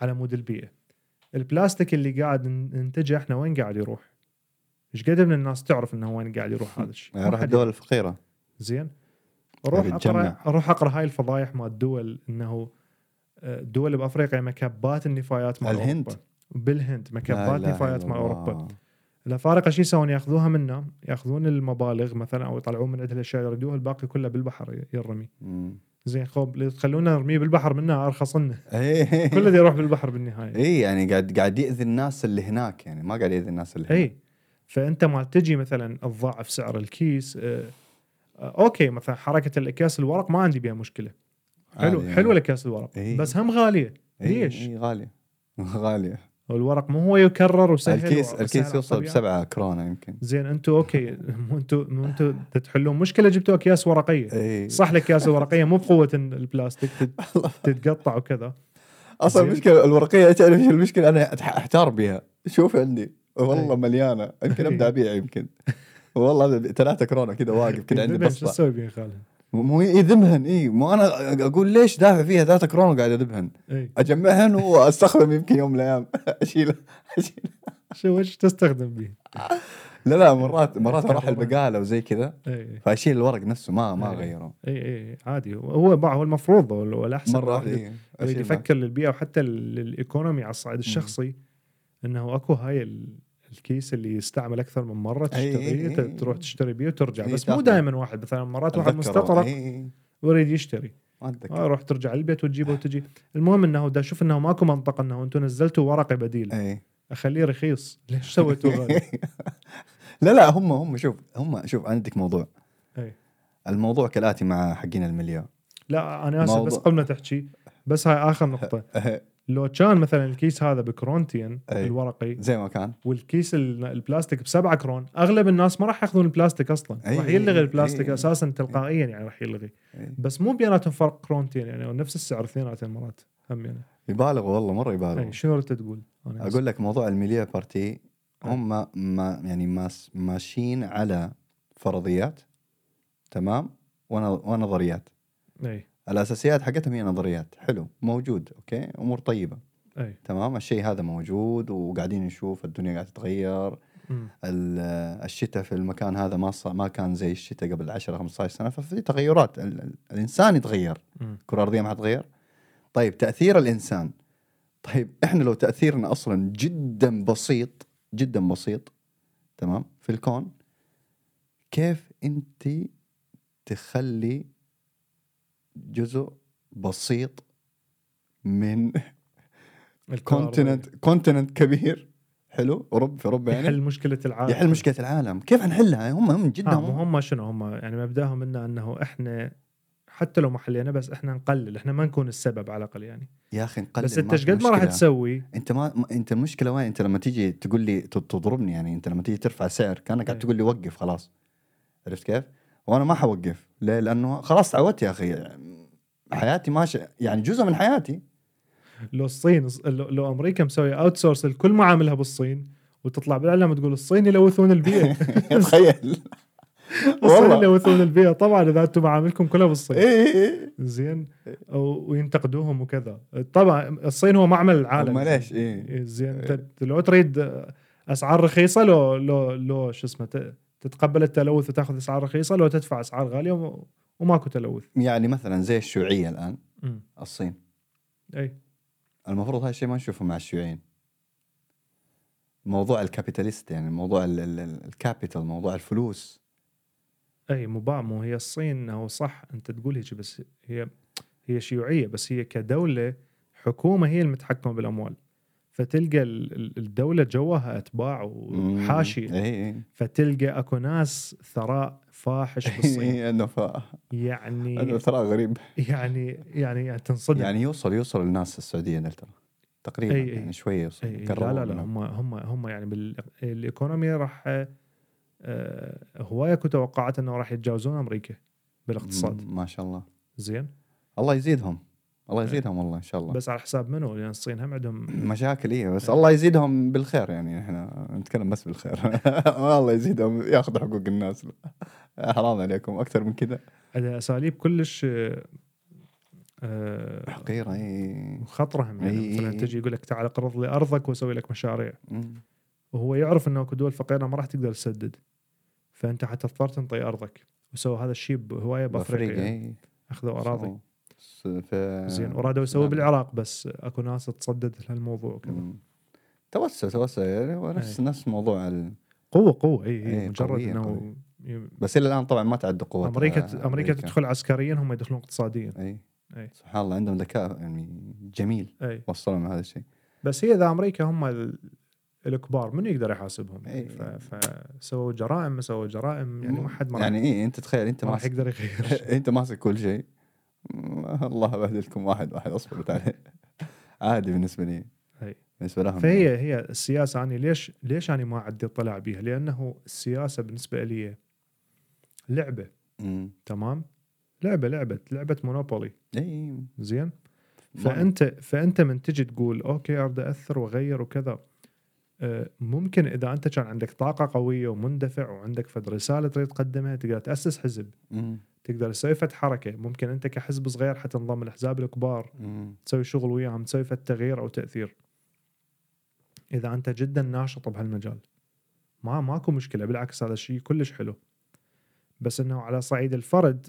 على مود البيئة. البلاستيك اللي قاعد ننتجه إحنا وين قاعد يروح؟ إيش قد من الناس تعرف إنه وين قاعد يروح هذا الشيء؟ راح الدول الفقيرة. زين أروح أقرأ أروح أقرأ هاي الفضايح مع الدول، إنه دول بأفريقيا مكبات النفايات مع الهند، بالهند مكبات نفايات مع أوروبا. الأفارقة شي يسوون؟ يأخذوها منا، يأخذون المبالغ مثلا أو يطلعون من عندها الأشياء يردوها، الباقي كله بالبحر يرمي. زين خب خلونا نرميه بالبحر منا أرخص لنا. كله دي يروح بالبحر بالنهاية. إيه يعني قاعد قاعد يأذي الناس اللي هناك، يعني ما قاعد يأذي الناس اللي هناك. فأنت ما تجي مثلاً الضعف سعر الكيس، آه أوكي مثلاً حركة الأكياس الورق ما عندي بها مشكلة، حلو يعني. حلو الأكياس الورق، إيه. بس هم غالية. ليش؟ إيه غالية غالية والورق مو هو يكرر وسهل. الكيس الكيس يوصل بسبعة كرونة يمكن. زين أنتوا أوكي أنتوا أنتوا تتحلون مشكلة، جبتوا أكياس ورقية، إيه. صح الأكياس الورقية مو بقوة البلاستيك تتقطع وكذا أصلاً. المشكلة الورقية تعرف شو المشكلة؟ أنا أحتار بها. شوف عندي والله مليانه، يمكن ابدا ابيع، يمكن والله ثلاثة كرونه كذا واقف كذا عندي بس. شو اسوي بيها خالد؟ مو يذبهن. اي مو انا اقول ليش دافع فيها ثلاثة كرونه قاعد اذبهن، اجمعهن واستخدم يمكن يوم من الايام. اشيل اشيل شو وش تستخدم به؟ لا لا مرات مرات راح البقاله وزي كذا، فاشيل الورق نفسه ما ما غيره. اي اي عادي، هو هو المفروض ولا احسن مره يفكر للبيئه وحتى للايكونومي على الصعيد الشخصي، انه اكو هاي الكيس اللي يستعمل اكثر من مره، تشتري تروح تشتري بيه وترجع، بس مو دائما واحد مثلا، مرات واحد مستطرق يريد يشتري، اروح ترجع البيت وتجيبه وتجي. المهم انه دا اشوف انه ماكو منطقه انه انتم نزلتوا ورقه بديل، اخليه رخيص، ليش سويتوا غالي؟ لا لا هم هم شوف هم شوف عندك موضوع. أي. الموضوع كالاتي مع حقين المليار. لا انا اسف بس قبل ما تحكي، بس هاي اخر نقطه. لو كان مثلا الكيس هذا بكرونتين، أي. الورقي زي ما كان، والكيس البلاستيك بسبعة كرون، اغلب الناس ما راح ياخذون البلاستيك اصلا، راح يلغي البلاستيك أي. اساسا تلقائيا يعني راح يلغي. أي. بس مو بيناتهم فرق كرونتين يعني، ونفس السعر اثنيناتهم مرات هم يعني يبالغ، والله مره يبالغ. شنو انت تقول؟ انا اقول لك موضوع الميليا بارتي هم ما يعني ما ماشيين على فرضيات، تمام، ونظريات. اي الأساسيات حقتهم هي نظريات، حلو موجود، أوكي أمور طيبة، أي. تمام الشيء هذا موجود وقاعدين نشوف الدنيا قاعدة تتغير، الشتاء في المكان هذا ما ما كان زي الشتاء قبل عشرة خمسة عشر سنة، ففي تغيرات، ال... الإنسان يتغير، الكرة الأرضية ما هتتغير. طيب تأثير الإنسان، طيب إحنا لو تأثيرنا أصلا جدا بسيط جدا بسيط، تمام، في الكون، كيف أنت تخلي جزء بسيط من كونتيننت كونتيننت كبير، حلو، أوروبا في أوروبا يعني يحل مشكلة العالم، يحل مشكلة العالم، كيف هنحلها؟ هم هم جدا آه هم هم شنو هم يعني مبدأهم إنه إنه إحنا حتى لو ما حلينا بس إحنا نقلل، إحنا ما نكون السبب على الأقل يعني. يا أخي نقلل، بس أنت شقد ما راح تسوي أنت، ما أنت المشكلة وين؟ أنت لما تيجي تقول لي تضربني يعني، أنت لما تيجي ترفع سعر كأنك قاعد تقول لي وقف خلاص، عرفت كيف؟ وأنا ما حوقف، ليه؟ لأنه خلاص تعودت يا أخي يعني، حياتي ماشية يعني، جزء من حياتي. لو الصين لو أمريكا مسوية أوت سورس الكل معاملها بالصين، وتطلع بالعلم تقول الصين يلوثون البيئة، تخيل والله يلوثون البيئة، طبعا إذا أنتم معاملكم كلها بالصين زين وينتقدوهم وكذا، طبعا الصين هو معمل العالم، ليش إيه زين لو تريد أسعار رخيصة، لو لو لو شو اسمه تتقبل التلوث وتاخذ اسعار رخيصه لو تدفع اسعار غاليه وماكو تلوث. يعني مثلا زي الشيوعيه الان م. الصين اي المفروض هاي الشيء ما نشوفه مع الشيوعيين. موضوع الكابيتاليست يعني موضوع الكابيتال موضوع الفلوس اي مبامو. هي الصين هو صح انت تقول هيك بس هي هي شيوعيه بس هي كدوله حكومه هي المتحكمه بالاموال فتلقى الدولة جواها أتباع وحاشي مم. فتلقى أكو ناس ثراء فاحش بالصين يعني ثراء غريب يعني يعني تنصدم يعني يوصل يوصل الناس السعودية نلتقى تقريبا أي يعني شوية يوصل لا لا لا هم هم هم يعني بالإيكونومية راح هواية كتوقعت أنه راح يتجاوزون أمريكا بالاقتصاد ما شاء الله زين الله يزيدهم الله يزيدهم والله إن شاء الله بس على حساب منو لأن الصين هم عندهم مشاكل إيه بس الله يزيدهم بالخير يعني إحنا نتكلم بس بالخير الله يزيدهم يأخذ حقوق الناس حرام عليكم أكثر من كذا. هذا أساليب كلش أه حقيرة إيه خطرهم يعني مثلا تجي يقول لك تعال قرض لي أرضك وسوي لك مشاريع مم. وهو يعرف إنه كدول فقيرة ما راح تقدر تسدد فأنت حتضطر تنطي أرضك وسوى هذا الشيء هواية بأفريقيا يعني. أخذوا أراضي صح. في زين ورادوا يسوي بالعراق بس اكو ناس تصدد لهالموضوع كذا توسع توسع يعني ونفس نفس موضوع القوه قوه اي اي مجرد انه بس الى الان طبعا ما تعد قوه امريكا امريكا, أمريكا تدخل عسكريا هم يدخلون اقتصاديا اي اي سبحان الله عندهم ذكاء يعني جميل وصلوا مع هذا الشيء بس هي اذا امريكا هم الكبار من يقدر يحاسبهم يعني فسووا جرائم سووا جرائم يعني ما حد ما يعني ايه انت تخيل انت ما تقدر يغير انت ماسك كل شيء الله بهدلكم واحد واحد أصبرت عليه عادي بالنسبة لي بالنسبة لهم فهي يعني. هي السياسة يعني ليش ليش يعني ما عدي اطلع بيها لأنه السياسة بالنسبة لي لعبة مم. تمام لعبة لعبة لعبة مونوبولي أي زين فأنت فأنت من تجي تقول أوكي أرد أثر وغير وكذا ممكن إذا أنت كان عندك طاقة قوية ومندفع وعندك فد رسالة تريد تقدمها تقدر تأسس حزب مم. تقدر تسوي فت حركة ممكن أنت كحزب صغير حتى تنضم الأحزاب الكبار مم. تسوي شغل وياهم تسوي فت تغيير أو تأثير إذا أنت جدا ناشط بهالمجال ما ماكو مشكلة بالعكس هذا الشيء كلش حلو بس إنه على صعيد الفرد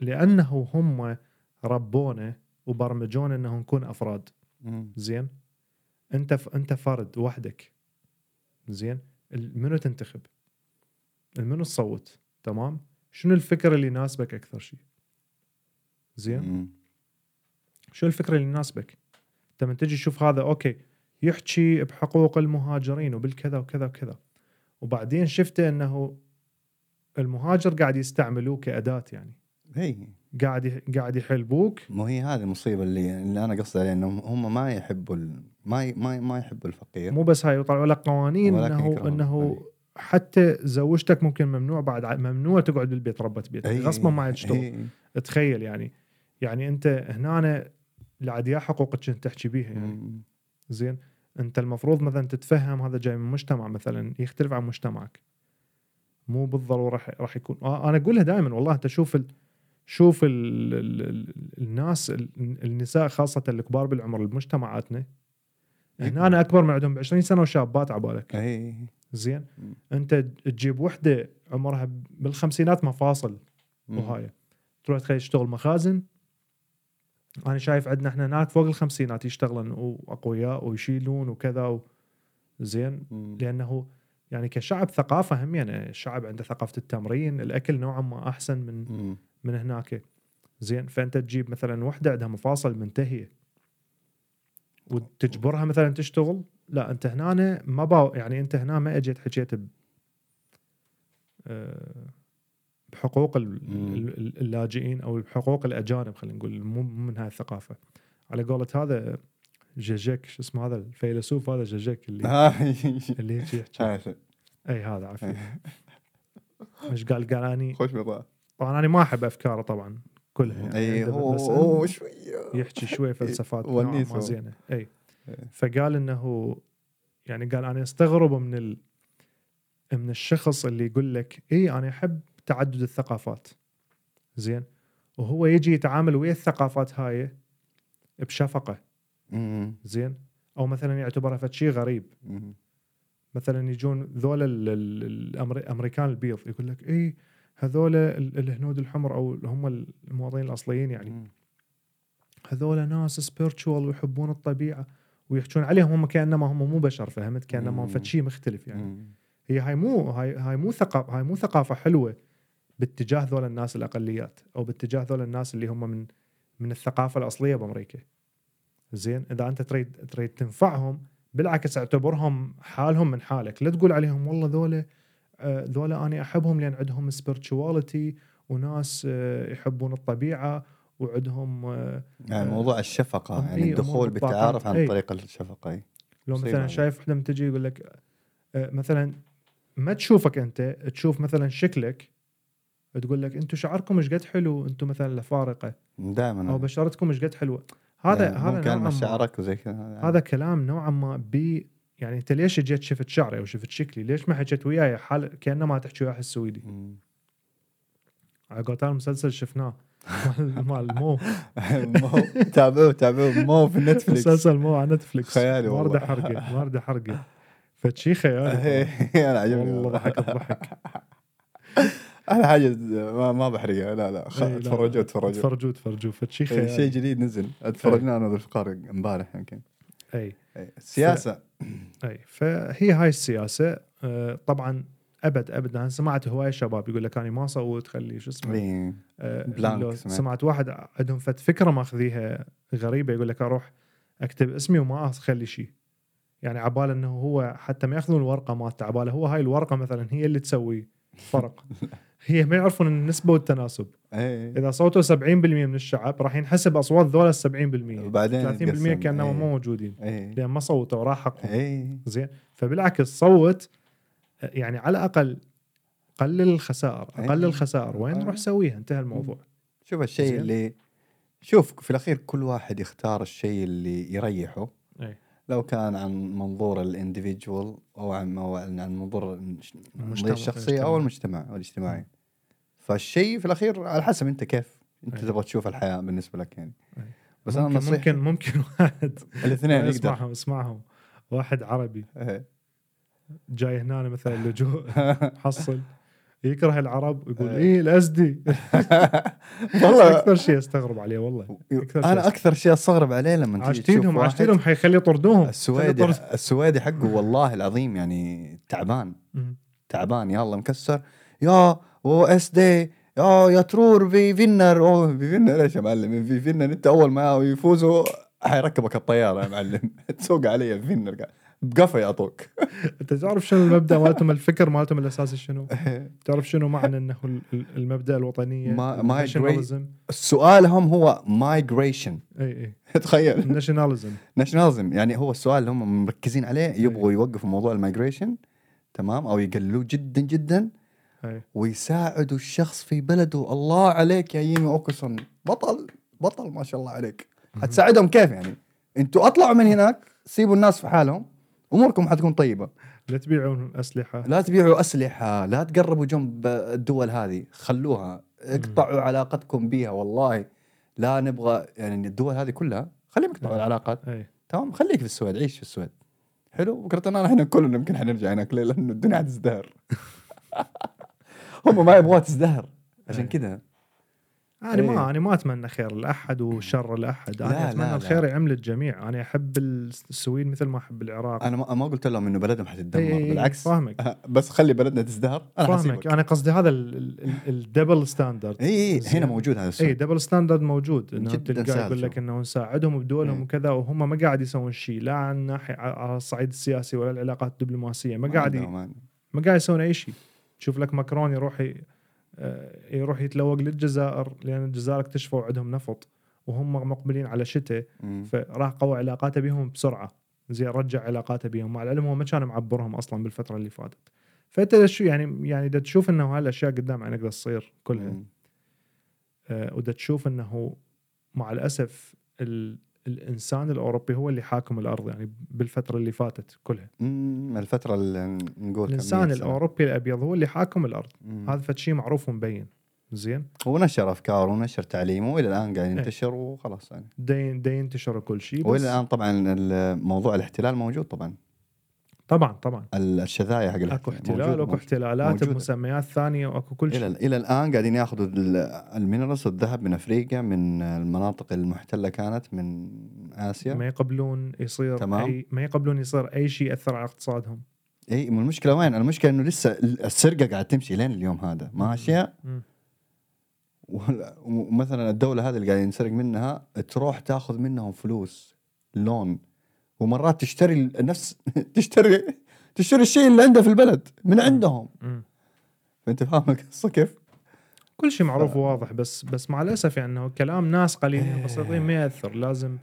لأنه هم ربونا وبرمجونا إنه نكون أفراد مم. زين أنت ف... أنت فرد وحدك زين منو تنتخب منو تصوت تمام شنو الفكرة اللي يناسبك أكثر شيء زين مم. شو الفكرة اللي يناسبك لما تجي تشوف هذا أوكي يحكي بحقوق المهاجرين وبالكذا وكذا وكذا وبعدين شفت أنه المهاجر قاعد يستعملوه كأداة يعني هي. قاعد قاعد يحلبوك مو هي هذه المصيبة اللي, اللي أنا قصدي عليها إنهم هم ما يحبوا ال... ما ما ما يحبوا الفقير مو بس هاي وطلعوا لك قوانين إنه إنه حتى زوجتك ممكن ممنوع بعد ممنوع تقعد بالبيت ربة بيت غصبا ما تشتغل تخيل يعني يعني أنت هنا أنا العديا حقوقك أنت تحكي بيها يعني زين أنت المفروض مثلا تتفهم هذا جاي من مجتمع مثلا يختلف عن مجتمعك مو بالضرورة راح راح يكون آه أنا أقولها دائما والله أنت شوف ال... شوف ال... ال... ال... الناس ال... النساء خاصة الكبار بالعمر بمجتمعاتنا هنا أنا أكبر من عندهم بعشرين سنة وشابات عبالك أي زين أنت تجيب وحدة عمرها بالخمسينات مفاصل وهاي تروح تخلي تشتغل مخازن أنا شايف عندنا إحنا هناك فوق الخمسينات يشتغلن وأقوياء ويشيلون وكذا و... زين مم. لأنه يعني كشعب ثقافة هم يعني الشعب عنده ثقافة التمرين الأكل نوعا ما أحسن من مم. من هناك زين فأنت تجيب مثلا وحدة عندها مفاصل منتهية وتجبرها مثلا تشتغل لا انت هنا ما با يعني انت هنا ما اجيت حكيت ب... بحقوق اللاجئين او بحقوق الاجانب خلينا نقول مو من هاي الثقافه على قولة هذا جيجيك شو اسمه هذا الفيلسوف هذا جيجيك اللي اللي يحكي اي هذا عفيه مش قال قال اني خوش بضاعه طبعا انا ما احب افكاره طبعا كلها يعني هو شويه يحكي شويه فلسفات ما زينه اي فقال انه يعني قال انا استغرب من ال... من الشخص اللي يقول لك اي انا احب تعدد الثقافات زين وهو يجي يتعامل ويا الثقافات هاي بشفقه زين او مثلا يعتبرها فشي غريب مثلا يجون ذولا الامريكان البيض يقول لك ايه هذولا الهنود الحمر او هم المواطنين الاصليين يعني م. هذولا ناس سبيرتشوال ويحبون الطبيعه ويحجون عليهم هم كانما هم مو بشر فهمت كانما فد شيء مختلف يعني م. هي هاي مو هاي هاي مو ثقافه هاي مو ثقافه حلوه باتجاه ذول الناس الاقليات او باتجاه ذول الناس اللي هم من من الثقافه الاصليه بامريكا. زين اذا انت تريد تريد تنفعهم بالعكس اعتبرهم حالهم من حالك لا تقول عليهم والله ذولا ذولا انا احبهم لان عندهم سبيرتشواليتي وناس يحبون الطبيعه وعندهم يعني موضوع الشفقه يعني الدخول بالتعارف عن طريق الشفقه. لو مثلا شايف وحده متجي يقول لك مثلا ما تشوفك انت تشوف مثلا شكلك تقول لك انتم شعركم مش قد حلو انتم مثلا لفارقه دائما او بشرتكم مش قد حلوه هذا يعني هذا كان مشاعرك وزي كذا يعني. هذا كلام نوعا ما بي يعني انت ليش جيت شفت شعري او شفت شكلي ليش ما حكيت وياي حال كانما تحكي ويا السويدي على قطار مسلسل شفناه مال مو مو تابعوه تابعوه مو في نتفليكس مسلسل مو على نتفليكس خيالي والله ورده حرقه ورده حرقه فشي خيالي انا عجبني والله ضحك الضحك انا حاجه ما ما بحرقها لا لا تفرجوا تفرجوا تفرجوا تفرجوا فشي خير شيء جديد نزل اتفرجنا انا والفقار امبارح يمكن اي السياسه اي فهي هاي السياسه طبعا ابد ابد انا سمعت هواي شباب يقول لك انا ما صوت خلي شو اسمه بلانك سمعت. سمعت واحد عندهم فكره ماخذيها غريبه يقول لك اروح اكتب اسمي وما اخلي شيء يعني عباله انه هو حتى ما ياخذون الورقه مالته عباله هو هاي الورقه مثلا هي اللي تسوي فرق هي ما يعرفون النسبة والتناسب أيه. إذا صوته سبعين بالمئة من الشعب راح ينحسب أصوات ذولا السبعين بالمئة وبعدين ثلاثين بالمئة كأنهم أيه. مو موجودين أيه. لأن ما صوته وراح حقهم أيه. زين فبالعكس صوت يعني على الأقل قلل الخسائر أقلل الخسائر أيه. وين نروح آه. سويها انتهى الموضوع. شوف الشيء اللي شوف في الأخير كل واحد يختار الشيء اللي يريحه أيه. لو كان عن منظور الانديفيديوال او عن عن منظور الشخصي او المجتمع او الاجتماعي فالشيء في الاخير على حسب انت كيف انت أيه. تبغى تشوف الحياه بالنسبه لك يعني أيه. بس ممكن انا ممكن ممكن واحد الاثنين يقدر اسمعهم واحد عربي أيه. جاي هنا مثلا لجوء حصل يكره العرب يقول ايه الأسدي والله اكثر شيء استغرب عليه والله أكثر انا اكثر شيء استغرب عليه لما عاشتينهم عاشتينهم حيخلي يطردوهم السويدي السويدي حقه والله العظيم يعني تعبان تعبان يلا مكسر يا او اس دي يا يا ترور في فينر او في فينر ايش يا معلم في فينر انت اول ما يفوزوا حيركبك الطياره يا معلم تسوق علي فينر قاعد بقفه يعطوك انت تعرف شنو المبدا مالتهم الفكر مالتهم الاساسي شنو تعرف شنو معنى انه المبدا الوطنيه ناشوناليزم سؤالهم هو مايجريشن اي اي تخيل ناشوناليزم ناشوناليزم يعني هو السؤال اللي هم مركزين عليه يبغوا يوقفوا موضوع المايجريشن تمام او يقللوه جدا جدا ويساعدوا الشخص في بلده. الله عليك يا يمي اوكسون بطل بطل ما شاء الله عليك. هتساعدهم كيف يعني؟ انتوا اطلعوا من هناك سيبوا الناس في حالهم أموركم حتكون طيبة. لا تبيعون أسلحة لا تبيعوا أسلحة لا تقربوا جنب الدول هذه خلوها اقطعوا علاقتكم بها. والله لا نبغى يعني الدول هذه كلها خليهم يقطعوا العلاقات تمام. خليك في السويد عيش في السويد حلو وكرتنا نحن كلنا يمكن حنرجع هناك لأنه الدنيا هتزدهر هم ما يبغوا تزدهر عشان كده أنا يعني إيه. ما أنا ما أتمنى خير لأحد وشر لأحد. أنا لا أتمنى لا الخير يعم للجميع. أنا أحب السويد مثل ما أحب العراق. أنا ما قلت لهم إنه بلدهم حتتدمر إيه بالعكس فاهمك. بس خلي بلدنا تزدهر أنا فاهمك. أنا قصدي هذا الدبل ستاندرد إيه هنا موجود هذا الشيء. إيه دبل ستاندرد موجود إنه تلقى يقول لك إنه نساعدهم بدولهم إيه. وكذا وهم ما قاعد يسوون شيء لا عن ناحية على الصعيد السياسي ولا العلاقات الدبلوماسية ما قاعد ما قاعد يسوون أي شيء. شوف لك ماكرون يروح يروح يتلوق للجزائر لأن الجزائر اكتشفوا عندهم نفط وهم مقبلين على شتاء فراح قوي علاقاته بهم بسرعة زي رجع علاقاته بهم مع العلم هو ما كان معبرهم أصلا بالفترة اللي فاتت. فأنت شو يعني يعني دا تشوف إنه هالأشياء قدام عينك دا تصير كلها آه ودا تشوف إنه مع الأسف ال الإنسان الأوروبي هو اللي حاكم الأرض يعني بالفترة اللي فاتت كلها امم الفترة اللي نقول الإنسان الأوروبي الأبيض هو اللي حاكم الأرض مم. هذا فشي معروف ومبين زين ونشر أفكاره ونشر تعليمه وإلى الآن قاعد ينتشر وخلاص يعني دين دين ينتشر كل شيء وإلى الآن طبعا الموضوع الاحتلال موجود طبعا طبعا طبعا الشذايا حق اكو احتلال واكو احتلالات بمسميات ثانيه واكو كل شيء. الى الان قاعدين ياخذوا المينرالز والذهب من افريقيا من المناطق المحتله كانت من اسيا، ما يقبلون يصير تمام. اي ما يقبلون يصير اي شيء ياثر على اقتصادهم. اي المشكله وين؟ المشكله انه لسه السرقه قاعده تمشي لين اليوم هذا ماشيه، ومثلا الدوله هذه اللي قاعدين نسرق منها تروح تاخذ منهم فلوس لون، ومرات تشتري نفس تشتري تشتري الشيء اللي عنده في البلد من عندهم. فأنت فاهم القصة كيف؟ كل شيء معروف ف... وواضح، بس بس مع الأسف يعني كلام ناس قليلين بسيطين ما يأثر. لازم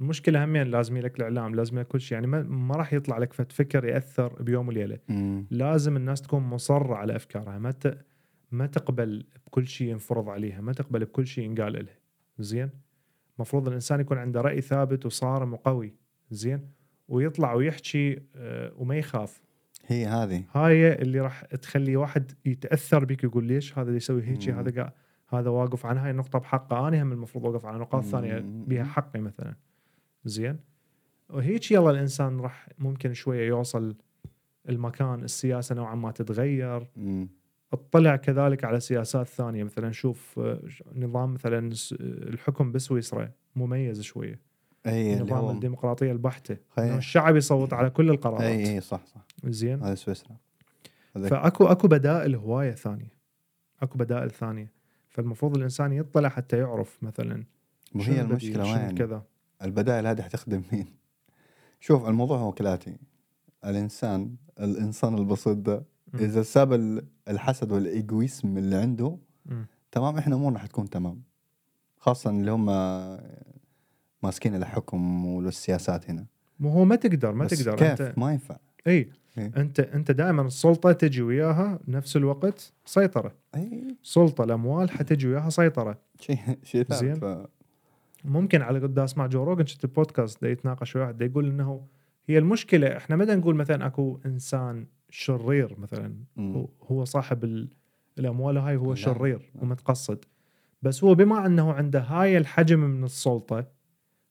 المشكلة همين لازم لك الإعلام، لازم لك كل شيء، يعني ما, ما راح يطلع لك فكر يأثر بيوم وليلة. مم. لازم الناس تكون مصرة على أفكارها، ما ت... ما تقبل بكل شيء ينفرض عليها، ما تقبل بكل شيء ينقال لها. زين مفروض الإنسان يكون عنده رأي ثابت وصارم وقوي، زين، ويطلع ويحكي وما يخاف. هي هذه هاي اللي راح تخلي واحد يتأثر بك يقول ليش هذا اللي يسوي هيك، هذا هذا واقف عن هاي النقطة بحقه، أنا هم المفروض أوقف عن نقاط ثانية بها حقي مثلا. زين وهيك يلا الإنسان راح ممكن شوية يوصل المكان، السياسة نوعا ما تتغير. مم. اطلع كذلك على سياسات ثانية، مثلا شوف نظام مثلا الحكم بسويسرا مميز شوية، النظام الديمقراطية البحتة، إنه الشعب يصوت على كل القرارات. أي أي صح صح. زين. هذا سويسرا. فأكو أكو بدائل هواية ثانية، أكو بدائل ثانية، فالمفروض الإنسان يطلع حتى يعرف مثلاً. وهي المشكلة وين؟ كذا. البدائل هذه حتخدم مين؟ شوف الموضوع هو كلاتي، الإنسان الإنسان البسيط ده إذا ساب الحسد والإيجويسم اللي عنده م. تمام، إحنا أمورنا حتكون تمام، خاصة اللي هم ماسكين الحكم والسياسات هنا. مو هو ما تقدر ما تقدر كيف انت ما ينفع. اي إيه؟ انت انت دائما السلطه تجي وياها نفس الوقت سيطره. اي سلطه الاموال حتجي وياها سيطره، شيء شيء ثاني. ف... ممكن على قد اسمع جو روغن شفت البودكاست ده يتناقش واحد ده يقول انه هي المشكله احنا ما نقول مثلا اكو انسان شرير مثلا م. هو صاحب ال... الاموال هاي هو لا. شرير ومتقصد، بس هو بما انه عنده هاي الحجم من السلطه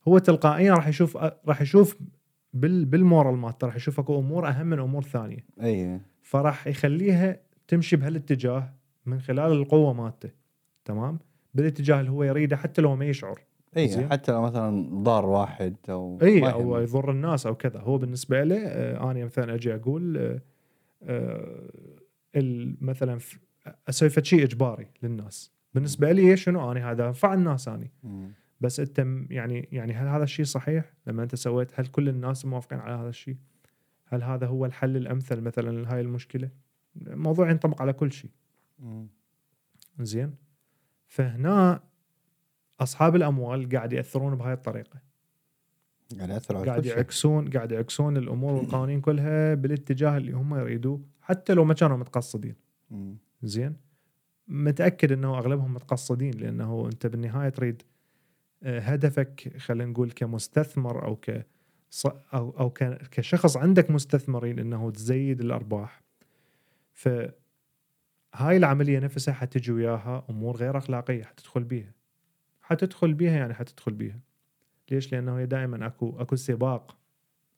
هو تلقائيا راح يشوف راح يشوف بال بالمورال مالته، راح يشوف اكو امور اهم من امور ثانيه. اي فراح يخليها تمشي بهالاتجاه من خلال القوه مالته، تمام، بالاتجاه اللي هو يريده حتى لو ما يشعر. اي حتى لو مثلا ضار واحد او اي او يضر الناس او كذا، هو بالنسبه له آه انا مثلا اجي اقول آه آه مثلا اسوي شيء اجباري للناس، بالنسبه لي شنو انا هذا انفع الناس اني م. بس انت يعني يعني هل هذا الشيء صحيح لما انت سويت؟ هل كل الناس موافقين على هذا الشيء؟ هل هذا هو الحل الامثل مثلا لهاي المشكله؟ موضوع ينطبق على كل شيء. زين فهنا اصحاب الاموال قاعد ياثرون بهاي الطريقه، قاعد ياثرون، قاعد يعكسون قاعد يعكسون الامور والقوانين كلها بالاتجاه اللي هم يريدوه حتى لو ما كانوا متقصدين. زين متاكد انه اغلبهم متقصدين، لانه انت بالنهايه تريد هدفك، خلينا نقول كمستثمر أو ك أو أو كشخص عندك مستثمرين، إنه تزيد الأرباح. فهاي العملية نفسها حتجي وياها أمور غير أخلاقية حتدخل بيها حتدخل بيها يعني حتدخل بيها ليش؟ لأنه هي دائما أكو أكو سباق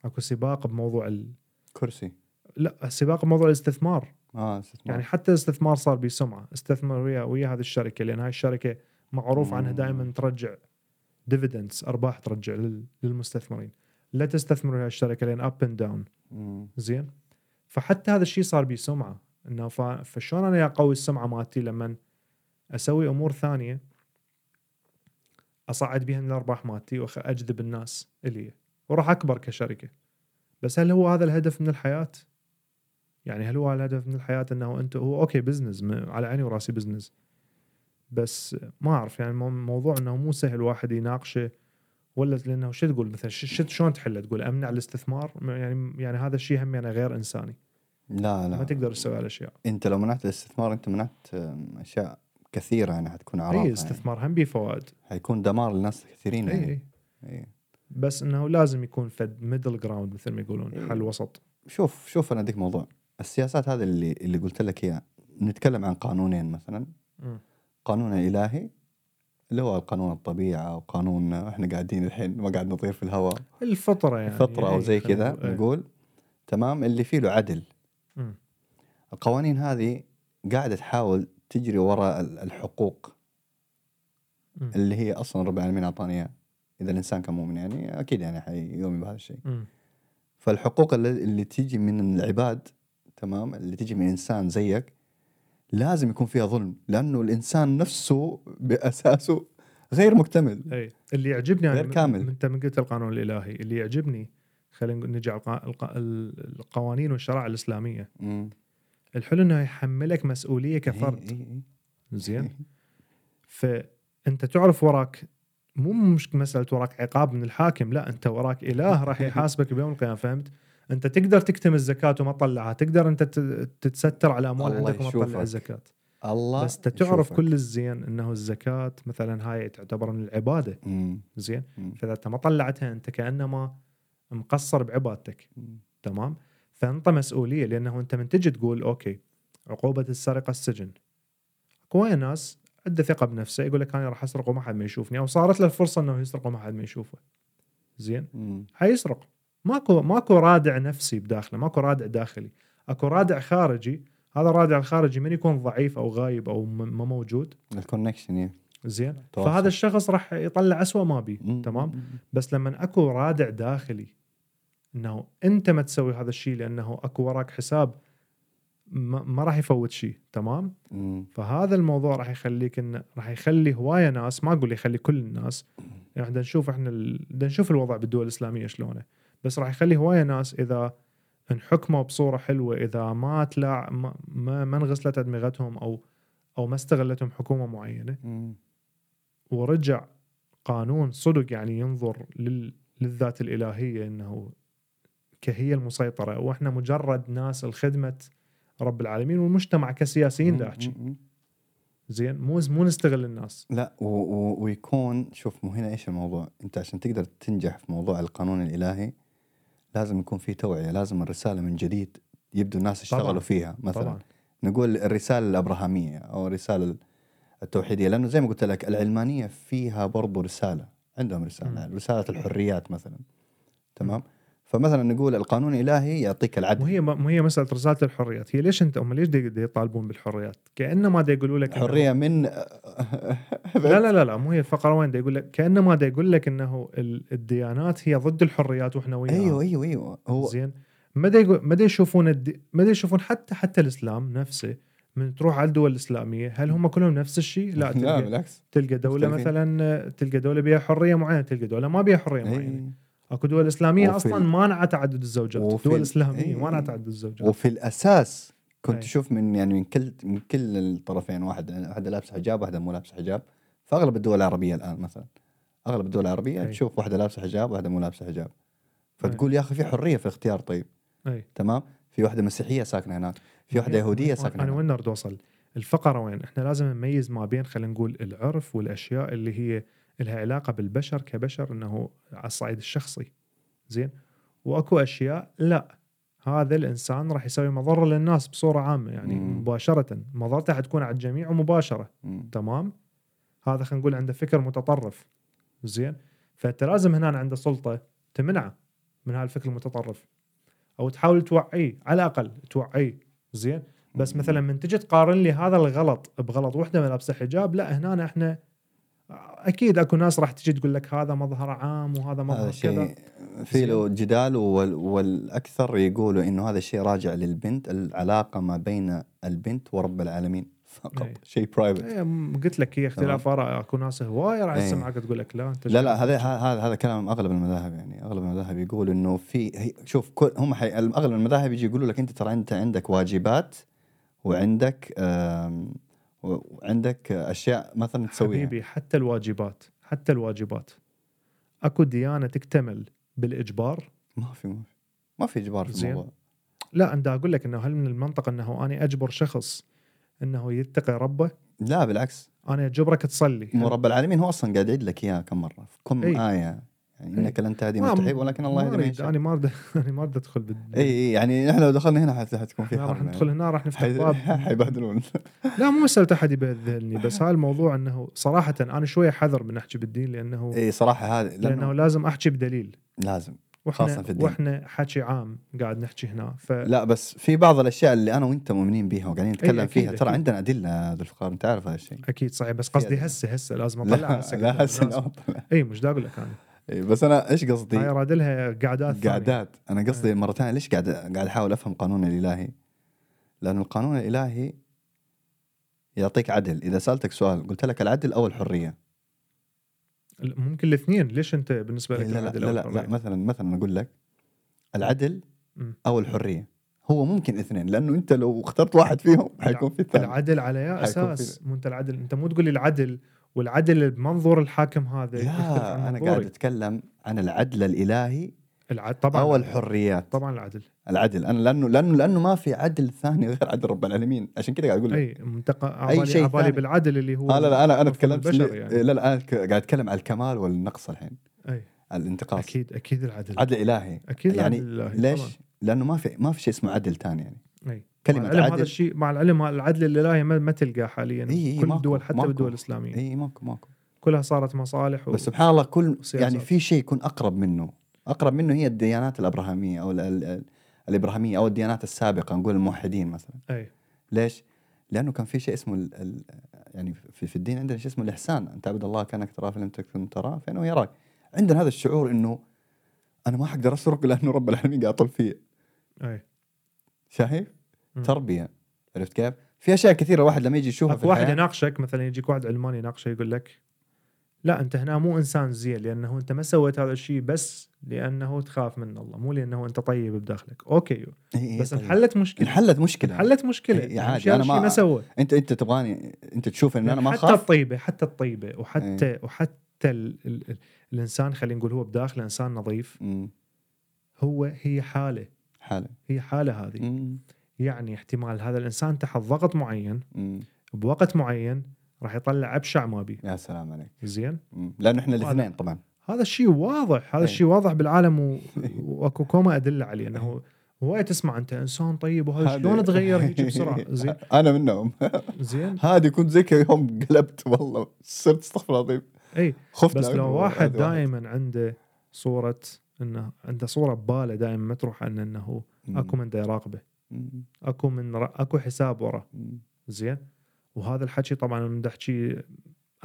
أكو سباق بموضوع الكرسي، لا السباق بموضوع الاستثمار. آه استثمار. يعني حتى الاستثمار صار بسمعة، استثمر ويا ويا هذه الشركة، لأن هاي الشركة معروف عنها دائما ترجع dividends، أرباح ترجع للمستثمرين. لا تستثمروا هاي الشركة لين up and down. مم. زين فحتى هذا الشيء صار بسمعة، إنه فشون أنا يقوي السمعة مالتي لما أسوي أمور ثانية أصعد بها الأرباح مالتي وأجذب الناس إلي وراح أكبر كشركة. بس هل هو هذا الهدف من الحياة؟ يعني هل هو الهدف من الحياة إنه أنت هو أوكي بزنس على عيني وراسي بزنس، بس ما أعرف يعني موضوع إنه مو سهل واحد يناقشه، ولا لأنه شو تقول مثلا شو شلون تحله؟ تقول أمنع الاستثمار يعني يعني هذا الشيء هم يعني غير إنساني. لا لا ما تقدر تسوي هالأشياء. أنت لو منعت الاستثمار أنت منعت أشياء كثيرة يعني حتكون عراقة. أي استثمار يعني. هم بفوائد. هيكون دمار للناس كثيرين. يعني. أي. أي. بس إنه لازم يكون فد ميدل جراوند مثل ما يقولون. أي. حل وسط. شوف شوف أنا ديك موضوع السياسات هذه اللي اللي قلت لك إياه، نتكلم عن قانونين مثلا. م. قانون إلهي اللي هو القانون الطبيعة، وقانون إحنا قاعدين الحين ما قاعد نطير في الهواء، الفطرة يعني الفطرة أو زي كذا نقول. تمام اللي فيه له عدل. م. القوانين هذه قاعدة تحاول تجري وراء الحقوق م. اللي هي أصلا رب العالمين عطانيها. إذا الإنسان كان مؤمن يعني أكيد يعني حيؤمن بهذا الشيء. م. فالحقوق اللي تيجي من العباد تمام اللي تيجي من إنسان زيك لازم يكون فيها ظلم، لأنه الإنسان نفسه بأساسه غير مكتمل. أي. اللي يعجبني غير كامل. أنت من قلت القانون الإلهي اللي يعجبني، خلينا نرجع القوانين والشرائع الإسلامية. م. الحلو إنه يحملك مسؤولية كفرد. أي أي. زين. فأنت تعرف وراك مو مش مسألة وراك عقاب من الحاكم، لا أنت وراك إله راح يحاسبك بيوم القيامة. فهمت؟ أنت تقدر تكتم الزكاة وما تطلعها، تقدر أنت تتستر على أموال عندك وما تطلع الزكاة. الله. بس تعرف يشوفك. كل الزين إنه الزكاة مثلاً هاي تعتبر من العبادة. مم. زين. مم. فإذا أنت ما طلعتها أنت كأنما مقصر بعبادتك. مم. تمام. فأنت مسؤولية، لأنه أنت من تجي تقول أوكي عقوبة السرقة السجن، كواي ناس عنده ثقة بنفسه يقول لك أنا راح أسرق وما حد ما يشوفني، أو صارت له الفرصة إنه يسرق وما حد ما يشوفه. زين. مم. هيسرق. ماكو ماكو رادع نفسي بداخله، ماكو رادع داخلي، اكو رادع خارجي. هذا الرادع الخارجي من يكون ضعيف او غايب او ما موجود، الكونكشن. زين. فهذا الشخص راح يطلع اسوأ ما بي. م- تمام. م- بس لما اكو رادع داخلي انه انت ما تسوي هذا الشيء لانه اكو وراك حساب ما, ما راح يفوت شيء. تمام. م- فهذا الموضوع راح يخليك ان راح يخلي هوايه ناس، ما اقول يخلي كل الناس، يعني بدنا نشوف احنا بدنا نشوف الوضع بالدول الاسلاميه شلونه، بس راح يخلي هواية ناس إذا انحكموا بصورة حلوة، إذا ما تلع ما ما منغسلت أدمغتهم أو أو ما استغلتهم حكومة معينة، م. ورجع قانون صدق يعني ينظر لل للذات الإلهية إنه كهي المسيطرة وإحنا مجرد ناس الخدمة رب العالمين والمجتمع كسياسيين لا أحكي. زين. مو مو نستغل الناس. لا و... و... ويكون شوف مو هنا إيش الموضوع. أنت عشان تقدر تنجح في موضوع القانون الإلهي لازم يكون في توعية، لازم الرسالة من جديد يبدو الناس يشتغلوا فيها. مثلا طبعا. نقول الرسالة الأبراهامية أو الرسالة التوحيدية، لأنه زي ما قلت لك العلمانية فيها برضو رسالة، عندهم رسالة م. رسالة الحريات مثلا. تمام. فمثلا نقول القانون الإلهي يعطيك العدل، وهي ما هي مسألة رسالة الحريات. هي ليش أنت أم ليش دي يطالبون بالحريات كأنما دي يقولوا لك حرية من لا لا لا لا مو هي الفقرة وين دي يقول لك كأنما دي يقول لك إنه الديانات هي ضد الحريات وإحنا وياها. أيوة أيوة أيوة. هو زين. ما دي ما دي يشوفون الد... ما دي يشوفون حتى حتى الإسلام نفسه. من تروح على الدول الإسلامية هل هم كلهم نفس الشيء؟ لا. تلقى, تلقى دولة مثلا تلقى دولة بيها حرية معينة، تلقى دولة ما بيها حرية معينة. اكو دول اسلاميه اصلا مانعه تعدد الزوجات، دول اسلاميه مانعه تعدد الزوجات. وفي الاساس كنت اشوف من يعني من كل من كل الطرفين واحد، هذا لابس حجاب وهذا مو لابس حجاب. فاغلب الدول العربيه الان مثلا اغلب الدول العربيه أي. تشوف واحده لابسه حجاب وهذا مو لابسه حجاب، فتقول أي. يا اخي في حريه في الاختيار. طيب أي. تمام. في واحده مسيحيه ساكنه هناك، في واحده يهوديه ساكنه. انا وين نرد وصل الفقره وين؟ احنا لازم نميز ما بين خلينا نقول العرف والاشياء اللي هي لها علاقة بالبشر كبشر إنه على الصعيد الشخصي. زين. وأكو أشياء لا، هذا الإنسان راح يسوي مضرة للناس بصورة عامة يعني مم. مباشرة، مضرته حتكون على الجميع ومباشرة. مم. تمام. هذا خلينا نقول عنده فكر متطرف. زين. فأنت لازم هنا عنده سلطة تمنعه من هالفكر المتطرف أو تحاول توعيه، على الأقل توعيه. زين. بس مم. مثلا من تجي تقارن لي هذا الغلط بغلط وحدة ما لابسة حجاب، لا هنا إحنا أكيد أكو ناس راح تجي تقول لك هذا مظهر عام وهذا مظهر كذا. في له جدال، والأكثر يقولوا إنه هذا الشيء راجع للبنت، العلاقة ما بين البنت ورب العالمين فقط، شيء برايفت. قلت لك هي اختلاف آراء، أكو ناس هواية راح يسمعك تقول لك لا لا لا هذا هذا هذا كلام أغلب المذاهب. يعني أغلب المذاهب يقول إنه في شوف هم أغلب المذاهب يجي يقولوا لك أنت ترى أنت عندك واجبات وعندك وعندك أشياء مثلا تسويها. حبيبي حتى الواجبات حتى الواجبات أكو ديانة تكتمل بالإجبار؟ ما في ما في ما في إجبار في الموضوع. لا أنا أقول لك إنه هل من المنطق إنه أنا أجبر شخص إنه يتقي ربه؟ لا بالعكس، أنا أجبرك تصلي. مو رب العالمين هو أصلا قاعد يعيد لك إياها كم مرة في كم أي. آية يعني إنك لن تهدي من تحب ولكن الله يهدي من يشاء. أنا ما أرد أنا ما أرد أدخل بال. إيه يعني إحنا لو دخلنا هنا حتكون في حرب. راح ندخل هنا راح نفتح باب حيبهدلون. لا مو مسألة أحد يبهدلني، بس هذا الموضوع إنه صراحة أنا شوية حذر من أحكي بالدين، لأنه إيه صراحة هذا لأنه, لأنه لازم أحكي بدليل. لازم. خاصة في الدين. وإحنا حكي عام قاعد نحكي هنا ف... لا بس في بعض الأشياء اللي أنا وإنت مؤمنين بيها وقاعدين نتكلم فيها ترى عندنا أدلة ذو الفقار، أنت عارف هذا الشيء أكيد صحيح، بس قصدي هسه هسه لازم أطلع هسه لا هسه إيه مش دا أقول لك أنا إيه، بس أنا إيش قصدي هاي راد لها قعدات قعدات أنا قصدي آه. مرة ثانية ليش قاعد قاعد أحاول أفهم قانون الإلهي، لأن القانون الإلهي يعطيك عدل. إذا سألتك سؤال قلت لك العدل أو الحرية، ممكن الاثنين، ليش انت بالنسبه لك لا العدل لا, لا, لا, لا مثلا مثلا اقول لك العدل م. او الحريه، هو ممكن اثنين لانه انت لو اخترت واحد فيهم حيكون في الثاني. العدل على يا اساس مو انت العدل، انت مو تقول لي العدل والعدل بمنظور الحاكم هذا، لا انا قاعد اتكلم عن العدل الالهي العدل طبعا او الحريات. طبعا العدل العدل انا لانه لانه لانه ما في عدل ثاني غير عدل رب العالمين، عشان كده قاعد اقول لك اي منطقه عبالي عبالي بالعدل اللي هو آه لا لا انا انا اتكلمت يعني. لا لا انا قاعد اتكلم على الكمال والنقص الحين، اي الانتقاص اكيد اكيد العدل عدل الهي أكيد يعني الإلهي. ليش طبعاً. لانه ما في ما في شيء اسمه عدل ثاني يعني أي. كلمه العدل هذا الشيء مع العلم العدل الالهي ما, ما تلقى حاليا يعني كل الدول حتى بالدول الاسلاميه اي ماكو ماكو كلها صارت مصالح، بس سبحان الله كل يعني في شيء يكون اقرب منه أقرب منه هي الديانات الإبراهيمية أو الإبراهيمية أو الديانات السابقة، نقول الموحدين مثلا أي. ليش؟ لأنه كان في شيء اسمه ال ال يعني في, في الدين عندنا شيء اسمه الإحسان، أن تعبد الله كأنك تراه فلم تكن تراه فإنه يراك. عندنا هذا الشعور إنه أنا ما حقدر أسرق لأنه رب العالمين قاعد يطل فيه أي. شايف؟ تربية، عرفت كيف؟ في أشياء كثيرة واحد لما يجي يشوفها في الحياة، واحد يناقشك مثلا يجيك واحد علماني يناقشه يقول لك لا أنت هنا مو إنسان زين لأنه أنت ما سويت هذا الشيء بس لأنه تخاف من الله، مو لأنه أنت طيب بداخلك. أوكي بس انحلت مشكلة انحلت مشكلة انحلت مشكلة يعني عادي أنا ما سويت. أنت أنت تبغاني أنت تشوف إن أنا ما خاف، حتى الطيبة حتى الطيبة وحتى ايه. وحتى ال ال ال الإنسان خلينا نقول هو بداخله إنسان نظيف م. هو هي حالة حالة هي حالة هذه م. يعني احتمال هذا الإنسان تحت ضغط معين م. بوقت معين راح يطلع أبشع ما بي. يا سلام عليك زين، لأنه إحنا الاثنين طبعا هذا الشيء واضح، هذا الشيء واضح بالعالم و... وأكو كوما أدلة عليه أنه هو تسمع أنت إنسان طيب وهذا شلون تغير هيك بسرعة زين أنا منهم زين هذه كنت زي يوم قلبت والله صرت استغفر الله أي خفت. بس لو واحد دائما عنده صورة إنه عنده صورة بباله دائما مطروح أن إنه أكو من دا يراقبه أكو من را... أكو حساب وراه زين، وهذا الحكي طبعا انا بدي احكي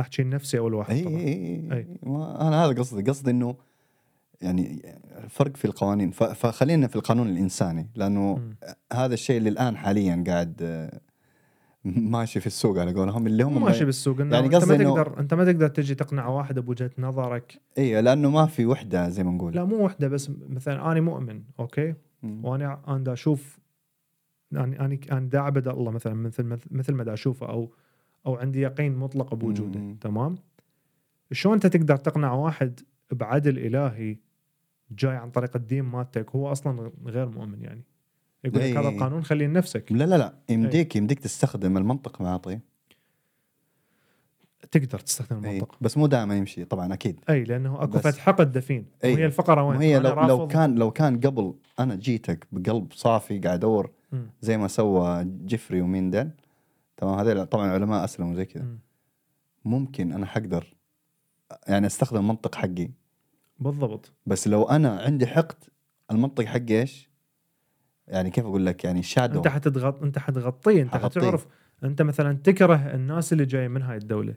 احكي لنفسي اول واحد طبعا اي اي انا هذا قصدي قصدي انه يعني فرق في القوانين، فخلينا في القانون الانساني لانه م. هذا الشيء اللي الان حاليا قاعد ماشي في السوق على قولهم اللي هم ماشي بالسوق يعني انت ما تقدر انت ما تقدر تجي تقنع واحد بوجهة نظرك اي لانه ما في وحده زي ما نقول لا مو وحده، بس مثلا انا مؤمن اوكي م. وانا انا اشوف أنا أنا أنا دا عبد الله مثلا مثل مثل ما دا أشوفه أو أو عندي يقين مطلق بوجوده مم. تمام شو أنت تقدر تقنع واحد بعدل إلهي جاي عن طريق الدين مالتك هو أصلا غير مؤمن يعني يقول لك هذا القانون خليه لنفسك لا لا لا يمديك يمديك تستخدم المنطق معطي تقدر تستخدم المنطق بس مو دائما يمشي طبعا أكيد أي لأنه أكو فتح حق الدفين وهي الفقرة وين وهي لو, لو كان لو كان قبل أنا جيتك بقلب صافي قاعد أدور زي ما سوى جيفري وميندل تمام هذول طبعا علماء أسلموا زي كذا ممكن أنا حقدر يعني أستخدم منطق حقي بالضبط، بس لو أنا عندي حقد المنطق حقي إيش يعني كيف أقول لك يعني شادو أنت حتتغط أنت حتغطي أنت حتغطي. حتعرف أنت مثلا تكره الناس اللي جاي من هاي الدولة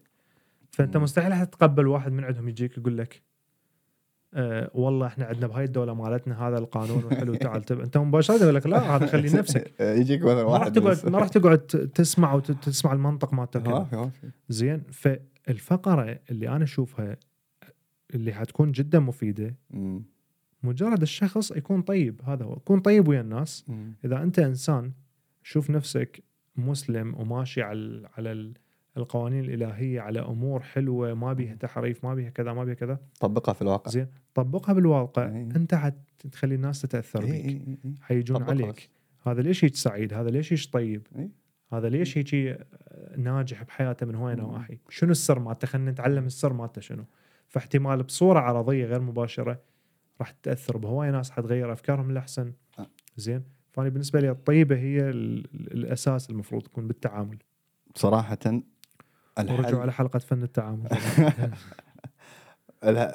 فأنت م. مستحيل حتتقبل واحد من عندهم يجيك يقول لك أه والله احنا عندنا بهاي الدولة مالتنا هذا القانون وحلو تعال تب انت مباشرة يقول لك لا هذا خلي نفسك يجيك مثلا واحد ما راح تقعد تسمع وتسمع المنطق مالتك زين. فالفقرة اللي انا اشوفها اللي حتكون جدا مفيدة مجرد الشخص يكون طيب، هذا هو يكون طيب ويا الناس. اذا انت انسان شوف نفسك مسلم وماشي على على القوانين الإلهية على أمور حلوة ما بيها تحريف ما بيها كذا ما بيها كذا طبقها في الواقع زين طبقها بالواقع ايه. أنت حتخلي الناس تتأثر ايه. بيك ايه. حيجون عليك هذا ليش هيك سعيد هذا ليش هيك طيب ايه. هذا ليش هيك ناجح بحياته من وين نواحي شنو السر مالته خلينا نتعلم السر مالته شنو. فاحتمال بصورة عرضية غير مباشرة راح تتأثر بهواي ناس حتغير أفكارهم لأحسن اه. زين فأنا بالنسبة لي الطيبة هي الأساس المفروض تكون بالتعامل بصراحة. ورجعوا على حلقة فن التعامل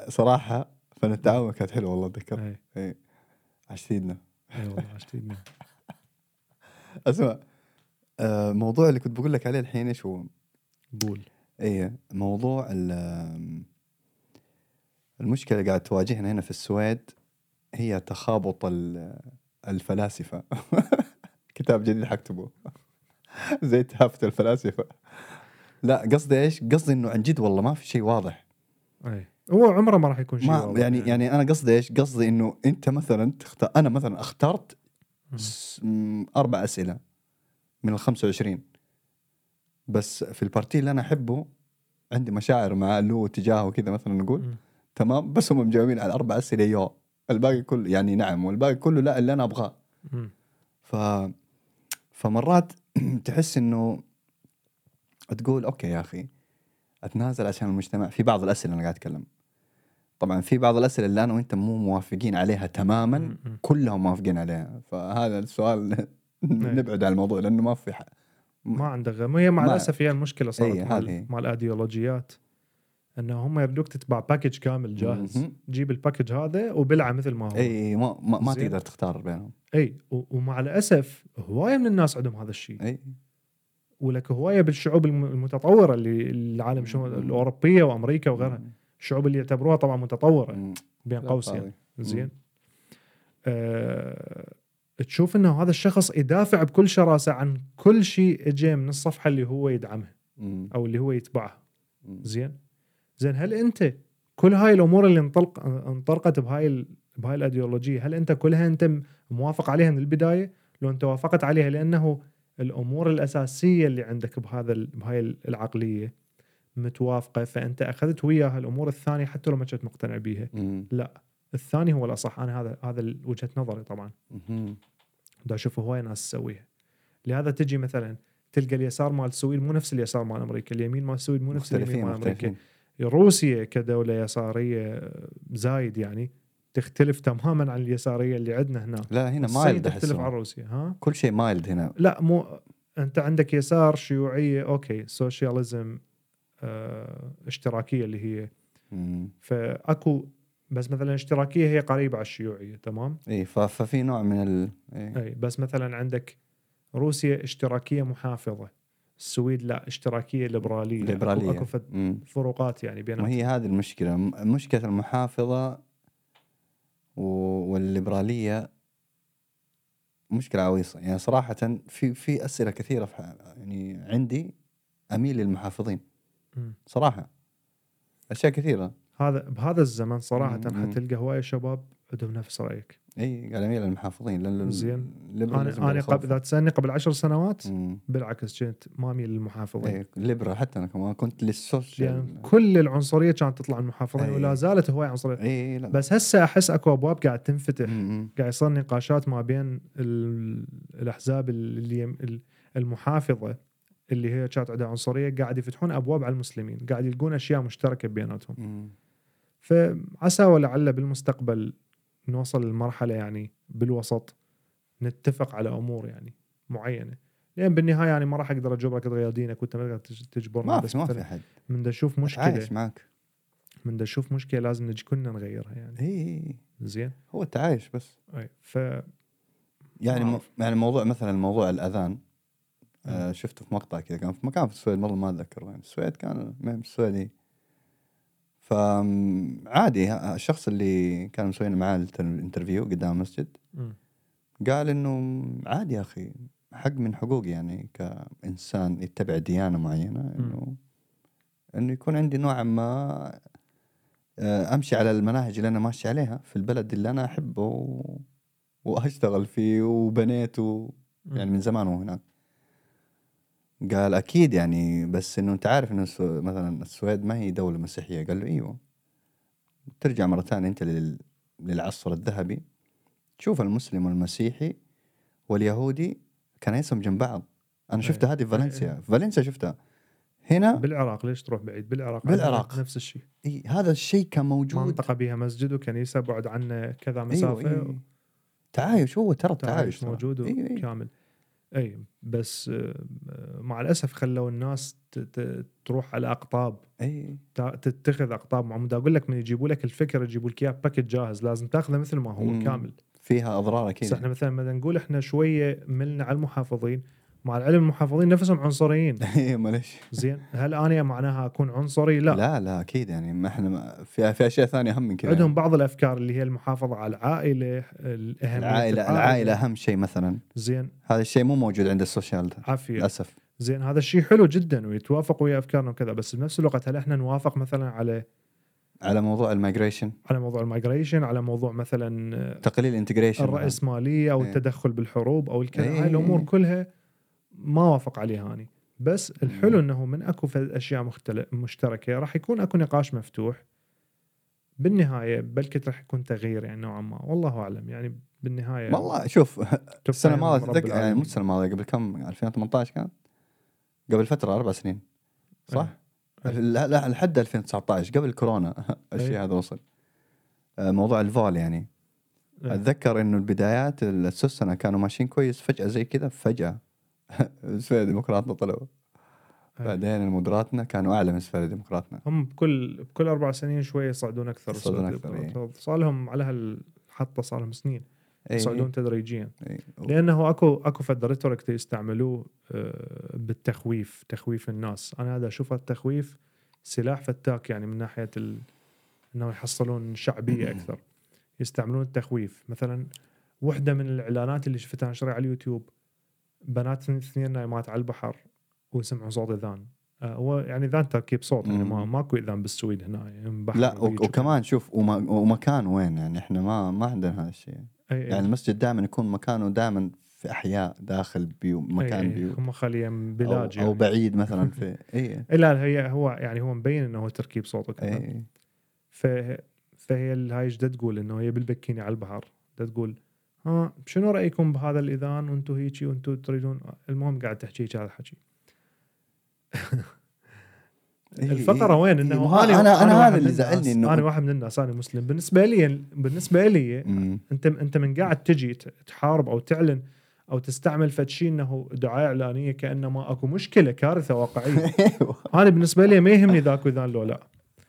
صراحة فالدعوة كانت حلوة والله أتذكر. إيه عشتينا. إيه والله عشتينا. أسمع آه موضوع اللي كنت بقول لك عليه الحين إيش هو؟ قول. إيه موضوع المشكلة اللي قاعد تواجهنا هنا في السويد هي تخابط الفلاسفة. كتاب جديد حكتبه زي تهافت الفلاسفة. لا قصدي إيش؟ قصدي إنه عن جد والله ما في شيء واضح. أي هو عمره ما راح يكون شيء واضح يعني يعني, يعني أنا قصدي إيش؟ قصدي إنه أنت مثلا تختار أنا مثلا اخترت م. أربع أسئلة من الخمسة وعشرين بس في البارتي اللي أنا أحبه عندي مشاعر مع له تجاهه كذا مثلا نقول م. تمام بس هم مجاوبين على أربع أسئلة يو الباقي كله يعني نعم والباقي كله لا اللي أنا أبغاه. ف فمرات تحس إنه تقول أوكي يا أخي أتنازل عشان المجتمع في بعض الأسئلة أنا قاعد أتكلم طبعا في بعض الأسئلة اللي أنا وإنت مو موافقين عليها تماما م- م. كلهم موافقين عليها فهذا السؤال نبعد عن الموضوع لأنه ما في حق ما عندك غمية مع الأسف هي المشكلة صارت مع, مع الأديولوجيات أنه هم يبدوك تتبع باكج كامل جاهز م- م. جيب الباكج هذا وبلعه مثل ما هو أي ما, ما, ما تقدر تختار بينهم أي ومع الأسف هواية من الناس عندهم هذا الشيء أي ولك هواية بالشعوب المتطورة اللي العالم شو الأوروبية وأمريكا وغيرها الشعوب اللي يعتبروها طبعا متطورة بين قوسين زين أه... تشوف إنه هذا الشخص يدافع بكل شراسة عن كل شيء اجى من الصفحة اللي هو يدعمها أو اللي هو يتبعها زين زين هل أنت كل هاي الأمور اللي انطلق انطلقت بهاي بهاي الأديولوجية هل أنت كلها أنت موافق عليها من البداية لو أنت وافقت عليها لأنه الأمور الأساسية اللي عندك بهذا بهاي العقلية متوافقة فأنت أخذت وياها الأمور الثانية حتى لو ما كنت مقتنع بيها م- لا الثاني هو الأصح أنا هذا هذا وجهة نظري طبعا م- دا أشوف هواي ناس تسويها لهذا تجي مثلا تلقى اليسار مال السويد مو نفس اليسار مال أمريكا اليمين مال السويد مو نفس اليمين مال أمريكا روسيا كدولة يسارية زايد يعني تختلف تماماً عن اليسارية اللي عندنا هنا لا هنا مايلد تختلف عن روسيا ها كل شيء مايلد هنا لا مو أنت عندك يسار شيوعية أوكي سوشياليزم اه اشتراكية اللي هي مم. فأكو بس مثلاً اشتراكية هي قريبة على الشيوعية تمام إيه ففي نوع من ال إيه اي بس مثلاً عندك روسيا اشتراكية محافظة السويد لا اشتراكية ليبرالية ليبرالية أكو, أكو فروقات يعني بينهم وهي هذه المشكلة مشكلة المحافظة والليبرالية مشكلة عويصة يعني صراحة في في أسئلة كثيرة في يعني عندي أميل للمحافظين صراحة أشياء كثيرة هذا بهذا الزمن صراحة حتلقى هواية شباب عندهم نفس رأيك إيه قال أميل للمحافظين لأن زين أنا أنا قبل إذا تسألني قبل عشر سنوات مم. بالعكس كنت ما أميل للمحافظين إيه ليبرا حتى أنا كمان كنت للسوشيال يعني كل العنصرية كانت تطلع من المحافظين أيه. ولا زالت هواية عنصرية أيه بس هسه أحس أكو أبواب قاعد تنفتح مم. قاعد يصير نقاشات ما بين الأحزاب اللي المحافظة اللي هي كانت عندها عنصرية قاعد يفتحون أبواب على المسلمين قاعد يلقون أشياء مشتركة بيناتهم مم. فعسى ولعل بالمستقبل نوصل للمرحلة يعني بالوسط نتفق على أمور يعني معينة لأن بالنهاية يعني ما راح أقدر أجبرك تغير دينك وأنت ما تقدر تجبرنا بس ما في حد من دا أشوف مشكلة معك من دا أشوف مشكلة لازم نجي كنا نغيرها يعني إيه زين هو التعايش بس أي ف يعني م... يعني موضوع مثلا موضوع الأذان آه شفته في مقطع كذا كان في مكان في السويد مرة ما أتذكر يعني السويد كان ما السويدي فعادي الشخص اللي كان مسوين معاه الانترفيو قدام مسجد قال إنه عادي يا أخي حق من حقوقي يعني كإنسان يتبع ديانة معينة إنه إنه يكون عندي نوع ما أمشي على المناهج اللي أنا ماشي عليها في البلد اللي أنا أحبه وأشتغل فيه وبنيته يعني من زمان وهناك قال أكيد يعني بس إنه أنت عارف إنه السو... مثلا السويد ما هي دولة مسيحية قال له إيوه ترجع مرة ثانية أنت لل... للعصر الذهبي تشوف المسلم والمسيحي واليهودي كنايسهم جنب بعض أنا شفتها هذه في فالنسيا في فالنسيا شفتها هنا بالعراق ليش تروح بعيد بالعراق بالعراق نفس الشيء إيه هذا الشيء كان موجود منطقة بها مسجد وكنيسة بعد عن كذا مسافة أيوة و... تعايش هو ترى تعايش موجود وكامل اي بس مع الاسف خلوا الناس تروح على اقطاب، اي تتخذ اقطاب معموده. اقول لك من يجيبوا لك الفكره يجيبوا لك اياه باكيت جاهز، لازم تاخذه مثل ما هو مم. كامل، فيها اضرار اكيد. احنا مثلا ما نقول احنا شويه ملنا على المحافظين، مع العلم المحافظين نفسهم عنصريين. اي معلش زين، هل انا معناها اكون عنصري؟ لا لا لا اكيد، يعني ما احنا في في اشياء ثانيه اهم من كذا. عندهم يعني بعض الافكار اللي هي المحافظه على العائله، الاهميه العائله العائله, العائلة اهم شيء مثلا. زين هذا الشيء مو موجود عند السوشيال للاسف. زين هذا الشيء حلو جدا ويتوافق ويا افكارنا وكذا، بس بنفس الوقت هل احنا نوافق مثلا على على موضوع المايجريشن، على موضوع المايجريشن، على موضوع مثلا تقليل الانتجريشن، الرأسمالية او التدخل بالحروب او الكلام، هاي الامور كلها ما وافق عليها أنا. بس الحلو أنه من أكو أشياء مختل... مشتركة راح يكون أكو نقاش مفتوح بالنهاية، بلكت راح يكون تغيير يعني نوعا ما، والله أعلم. يعني بالنهاية والله شوف السنة الماضية تذكر يعني مو السنة الماضية، قبل كم ألفين وثمانية عشر كانت، قبل فترة أربع سنين صح؟ أيه. لا لا لحد ألفين وتسعة عشر قبل كورونا الشيء أيه. هذا وصل موضوع الفال يعني أيه. أتذكر أنه البدايات السنة كانوا ماشيين كويس، فجأة زي كذا فجأة سويدمقراطنا طلعوا، بعدين المودراتنا كانوا أعلى من سويدمقراطنا. هم بكل بكل أربع سنين شوية يصعدون أكثر، إيه. صار لهم على هالحطة صار لهم سنين يصعدون إيه. تدريجيا إيه. لأنه أكو أكو فد ريتوريك يستعملوه بالتخويف، تخويف الناس. أنا هذا أشوف التخويف سلاح فتاك، يعني من ناحية ال... إنه يحصلون شعبية أكثر، يستعملون التخويف. مثلا واحدة من الإعلانات اللي شفتها نشرها على اليوتيوب، بنات اثنين نايمات على البحر وسمعوا صوت إذان، هو أه يعني إذان تركيب صوت، يعني ما ماكو إذان بالسويد هنا يعني بحر. لا وكمان شوف ومكان وين، يعني إحنا ما ما عندنا هذا الشيء يعني. أي المسجد دائما يكون مكانه دائما في أحياء داخل بيو مكان بيو، هم خاليا بلاد أو, أو بعيد مثلا في إيه إلا هي هو يعني هو مبين إنه هو تركيب صوت كذا. فه فهي هاي جدا تقول إنه هي بالبكيني على البحر، تقول ها شنو رأيكم بهذا الإذان وانتو هيجي وانتو تريدون، المهم قاعد تحكي هذا الحكي. الفقرة وين انه انا انا, أنا هذا اللي زعلني، انه انا واحد من الناس، انا مسلم، بالنسبة لي بالنسبة لي م- انت انت من قاعد تجي تحارب او تعلن او تستعمل فتشي انه دعاية اعلانية كأنما اكو مشكلة كارثة واقعية. انا بالنسبة لي ما يهمني ذاك وذان لو لا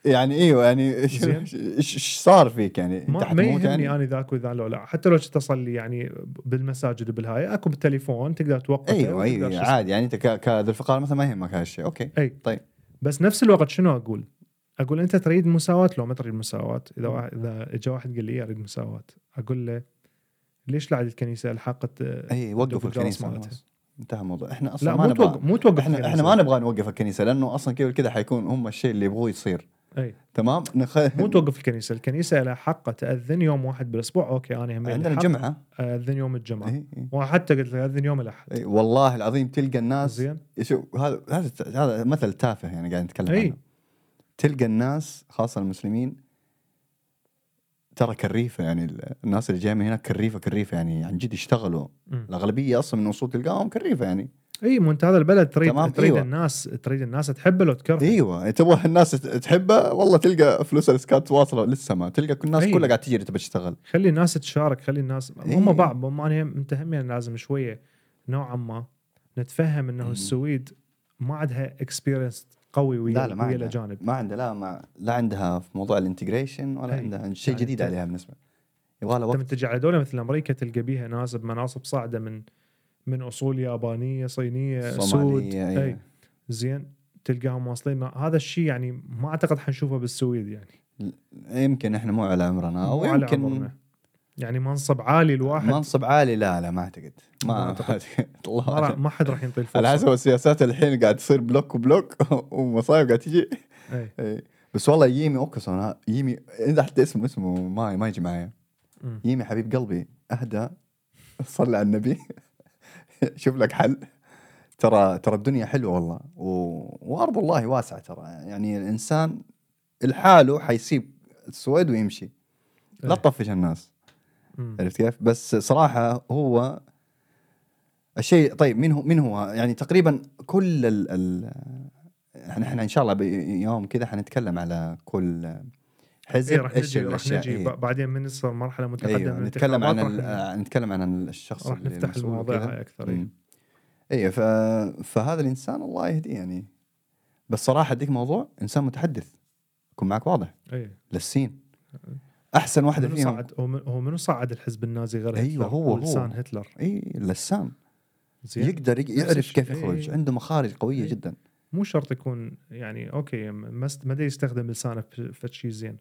يعني ايوه يعني ايش ايش صار فيك يعني انت حتموت يعني. انا ذاك وذا لو لا، حتى لو تصلي يعني بالمساجد وبالهاي اكو بالتليفون تقدر توقفه ايوه ايوه عادي يعني. انت كذا الفقار مثلا ما يهمك هالشيء اوكي أي. طيب بس نفس الوقت شنو اقول؟ اقول انت تريد مساواة لو ما تريد مساواة. اذا واحد اذا اجى واحد قال لي اريد مساواة، اقول له ليش لعد الكنيسة الحقت اي وقف الكنيسة، انتهى الموضوع. احنا اصلا ما نبغى مو توقف، احنا احنا ما نبغى نوقف الكنيسة لانه اصلا كذا كذا حيكون هم الشيء اللي يبغوه يصير. أي. تمام نخ... مو توقف الكنيسة، الكنيسة لها حق تأذن يوم واحد بالأسبوع أوكي. أنا هم عندنا الجمعة أذن يوم الجمعة أي. وحتى قلت أذن يوم الأحد أي. والله العظيم تلقى الناس شوف هذا هذا مثل تافه يعني قاعد نتكلم عنه. تلقى الناس خاصة المسلمين ترى كريفة يعني، الناس اللي جايين هنا كريفة كريفة يعني عن جد يشتغلوا م. الأغلبية أصلا من وصول تلقاهم كريفة يعني اي منت هذا البلد تريد تريد أيوة. الناس تريد الناس تحبه لو تكره ايوه تبغى الناس تحبه والله تلقى فلوس الاسكات واصله لسه ما تلقى كل الناس أيوة. كلها قاعد تجري تبى تشتغل. خلي الناس تشارك، خلي الناس أيوة. هم بعض هم انا انت هم لازم شويه نوعا ما نتفهم انه أيوة. السويد ما عندها اكسبيرينس قوي ويا الاجانب، ما عندها لا ما لا عندها في موضوع الانتجريشن ولا أيوة. عندها شيء يعني جديد عليها بالنسبه يبغى لها وقت. انت تجي على دوله مثل امريكا تلقى بيها ناس بمناصب صاعده من من أصول يابانية صينية سود أي. أي. زين تلقاهم واصلين هذا الشيء يعني ما أعتقد حنشوفه بالسويد يعني. يمكن إحنا مو على أمرنا أو يمكن عمرنا. يعني منصب عالي الواحد منصب عالي لا لا ما أعتقد ما, ما أعتقد الله ما حد راح ينطي الفرصة على حسب السياسات الحين قاعد تصير بلوك وبلوك ومصايب قاعد تيجي أي. أي. بس والله ييمي أوكسون ييمي إذا حتى اسمه اسمه ما ما يجي معايا ييمي حبيب قلبي أهدى صلى على النبي شوف لك حل ترى ترى الدنيا حلوه والله و... وارض الله واسعه ترى يعني الانسان لحاله حيسيب السويد ويمشي لا تطفش الناس عرفت كيف. بس صراحه هو الشيء طيب من هو من هو يعني تقريبا كل ال... ال... احنا احنا ان شاء الله بيوم كذا حنتكلم على كل حزب إيه ايش الاشياء إيه. بعدين من نصل مرحله متقدمه أيوة. نتكلم عن نتكلم عن الشخص اللي نفتح الموضوع اكثر إيه. ايه ف... فهذا الانسان الله يهديه يعني. بس صراحه اديك موضوع انسان متحدث يكون معك واضح ايه للسين احسن واحده فيهم. صعد هو منو صعد الحزب النازي غير ايوه هو لسان هتلر ايه لسان يقدر يعرف كيف يخرج أيه. عنده مخارج قويه أيه. جدا مو شرط يكون يعني اوكي ما دا يستخدم لسانه في شيء زين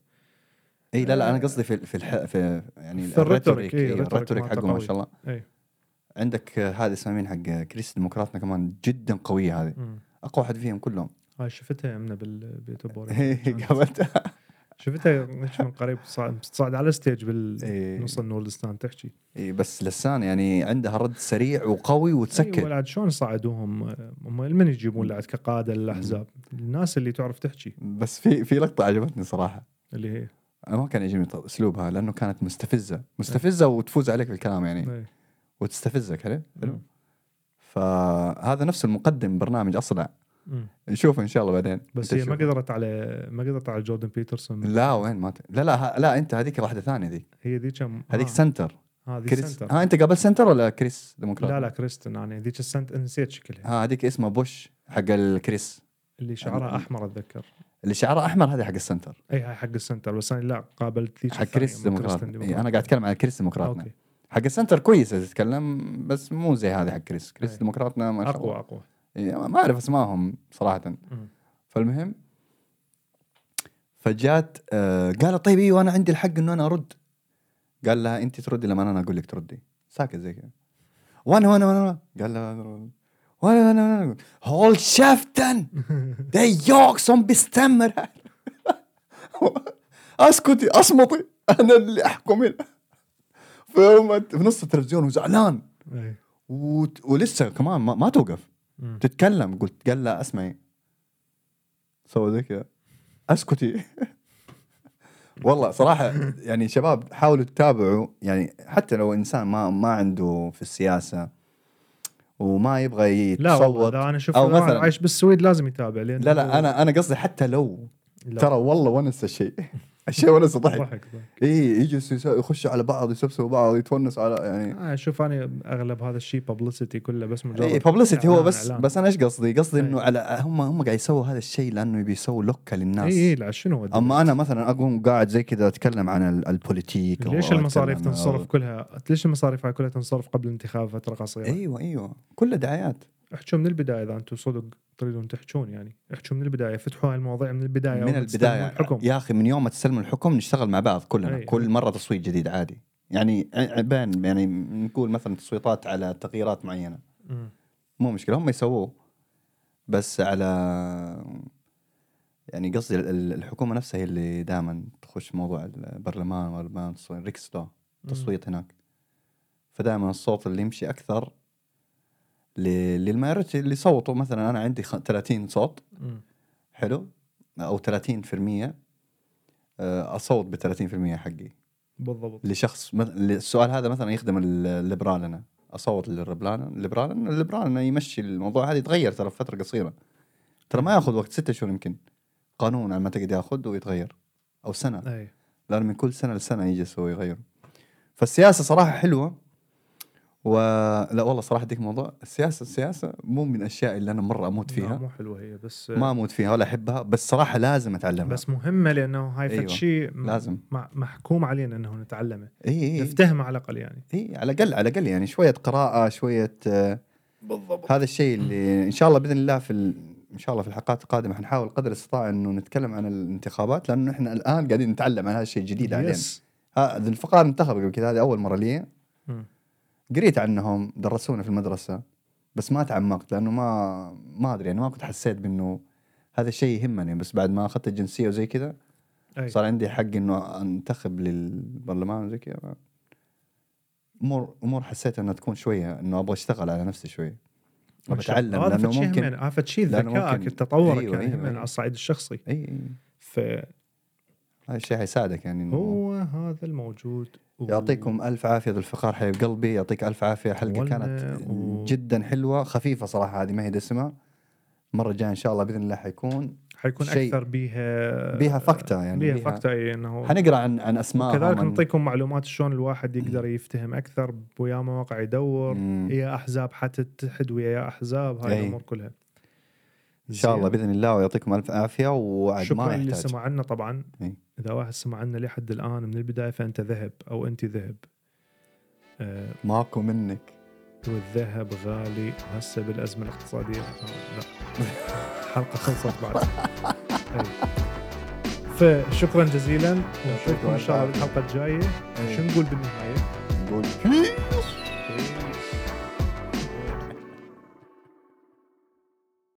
اي لا لا انا قصدي في في, الح... في يعني الريتوريك إيه الريتوريك حقه ما شاء الله أيه. عندك هذه اسمين حق كريستديمقراطنا كمان جدا قويه هذه م. اقوى حد فيهم كلهم هاي شفتها امنا باليوتيوب قابلتها شفتها من قريب صعد على ستيج بالنص النور لسان تحكي اي بس لسان يعني عندها رد سريع وقوي وتسكر أيوة ولعد شلون صعدوهم هم من يجيبون لعد كقاده الاحزاب الناس اللي تعرف تحكي بس في في لقطه عجبتني صراحه اللي هي انا ما كان يجيني اسلوبها لانه كانت مستفزه مستفزه أيوة. وتفوز عليك بالكلام يعني أيوة. وتستفزك هلا أيوة. فهذا نفس المقدم برنامج اصلا نشوف ان شاء الله بعدين بس هي ما قدرت على ما قدرت على جوردن بيترسون لا وين ما ت... لا لا لا انت هذيك واحده ثانيه ذيك هي ذيك كم هذيك آه. سنتر هذيك كريس... سنتر ها انت قبل سنتر ولا كريس ديمقراط لا لا كريستن يعني ذيك السنت نسيت شكلها ها هذيك اسمها بوش حق الكريس اللي شعرها يعني... احمر اتذكر اللي شعرها احمر هذه حق السنتر اي هاي حق السنتر بس انا لا قابلت ذيك حق كريس ديمقراط انا قاعد اتكلم عن كريس ديمقراطنا حق السنتر كويسه تتكلم بس مو زي هذه حق كريس كريس ديمقراطنا ما شاء الله اقوى اقوى ما أعرف اسمائهم صراحة م. فالمهم فجات آه قالت طيب إيه وأنا عندي الحق إنه أنا أرد قال لها أنت تردي لما أنا أقول لك تردي ساكت زي كذا وأنا وأنا وأنا قال لها وأنا أنا أنا هول شافتن ده يوك صم بستمر أسكتي أصمتي أنا اللي أحكم هنا في نص التلفزيون وزعلان ولسه كمان ما, ما توقف تتكلم قلت قال لا اسمعي سوى ذيك اسكتي والله صراحة يعني شباب حاولوا تتابعوا يعني حتى لو إنسان ما ما عنده في السياسة وما يبغى يتصوت لا أنا شوف أو مثلا عايش بالسويد لازم يتابع لأن لا لا أنا أنا قصدي حتى لو لا. ترى والله ونس الشيء الشيء ونس ضحك إيه يجلسوا يخشوا على بعض يسبسوا بعض يتونس على يعني آه شوف أنا أغلب هذا الشيء بابليستي كله بس مجرد إيه بابليستي هو بس إعلان. بس أنا إيش قصدي قصدي إنه أيه. على هم هم قاعد يسووا هذا الشيء لأنه يبي يسووا لوكا للناس إيه لا شنو أما أنا مثلا أقوم قاعد زي كذا أتكلم عن البوليتيك ليش المصاريف تنصرف كلها ليش المصاريف كلها تنصرف قبل الانتخاب فترة قصيرة أيوة أيوة كل دعايات احكوا من البداية إذا أنتم صدق تريدون تحجون يعني احكوا من البداية فتحوا هالمواضيع من البداية من البداية يا أخي من يوم ما تسلموا الحكم نشتغل مع بعض كلنا أيه. كل مرة تصويت جديد عادي يعني عبان يعني نقول مثلا تصويتات على تغييرات معينة م. مو مشكلة هم يسووه بس على يعني قصدي الحكومة نفسها هي اللي دائما تخش موضوع البرلمان والبرلمان ريكسدا تصويت هناك فدائما الصوت اللي يمشي أكثر للمايوريتي اللي صوتوا مثلا أنا عندي ثلاثين صوت م. حلو أو ثلاثين في المية أصوت بثلاثين في المية حقي بالضبط لشخص السؤال هذا مثلا يخدم الليبرال أنا أصوت للليبرال الليبرال الليبرال أنا يمشي الموضوع هذا يتغير ترى فترة قصيرة ترى ما يأخذ وقت ستة شهور يمكن قانون على ما تقدر يأخذ ويتغير أو سنة أي. لأن من كل سنة لسنة يجلس ويغير فالسياسة صراحة حلوة و لا والله صراحه ديك موضوع السياسه السياسه مو من الاشياء اللي انا مره اموت فيها مو حلوه هي بس ما اموت فيها ولا احبها بس صراحه لازم اتعلمها بس مهمه لانه هاي أيوة. شيء م... محكوم علينا انه نتعلمه أيه. نفتهمه على الاقل يعني اي على الاقل على الاقل يعني شويه قراءه شويه بالضبط هذا الشيء اللي ان شاء الله باذن الله في ال... ان شاء الله في الحلقات القادمه حنحاول قدر الاستطاعه انه نتكلم عن الانتخابات لانه احنا الان قاعدين نتعلم عن هذا الشيء الجديد علينا هذا الفقار انتخب قبل كذا هذه اول مره لي قريت عنهم درسونا في المدرسة بس ما تعمقت لأنه ما ما أدري يعني ما كنت حسيت بأنه هذا الشيء يهمني بس بعد ما أخذت الجنسية وزي كذا صار عندي حق إنه أنتخب للبرلمان وزي كذا أمور أمور حسيت أنها تكون شوية إنه أبغى أشتغل على نفسي شوية أتعلم لأنه ممكن عافت شيء ذكائك التطورك أيوة يعني أيوة أيوة على الصعيد الشخصي أي أيوة. ف هذا الشيء هيساعدك يعني هو هذا الموجود يعطيكم ألف عافية الفقار حي بقلبي يعطيك ألف عافية حلقة كانت و... جدا حلوة خفيفة صراحة هذه ما هي دسمة مرة جاية إن شاء الله بإذن الله حيكون حيكون اكثر بيها بيها فاكتا يعني بيها فاكتا اي انه حنقرا عن عن اسماء كذلك نعطيكم معلومات شلون الواحد يقدر يفتهم اكثر ويا مواقع يدور يا احزاب حتى تتحد ويا احزاب هاي الامور كلها ان شاء الله باذن الله ويعطيكم الف عافيه وعد ما يحتاج. شكرا اللي سمعنا طبعا ايه؟ اذا واحد سمعنا لحد الان من البدايه فانت ذهب او انت ذهب آه ماكو منك والذهب غالي هسه بالأزمة الاقتصادية لا حلقة خلصت بعد فشكرا جزيلا ونشوفكم إن شاء الله بالحلقة الجاية. شو نقول بالنهاية؟ نقول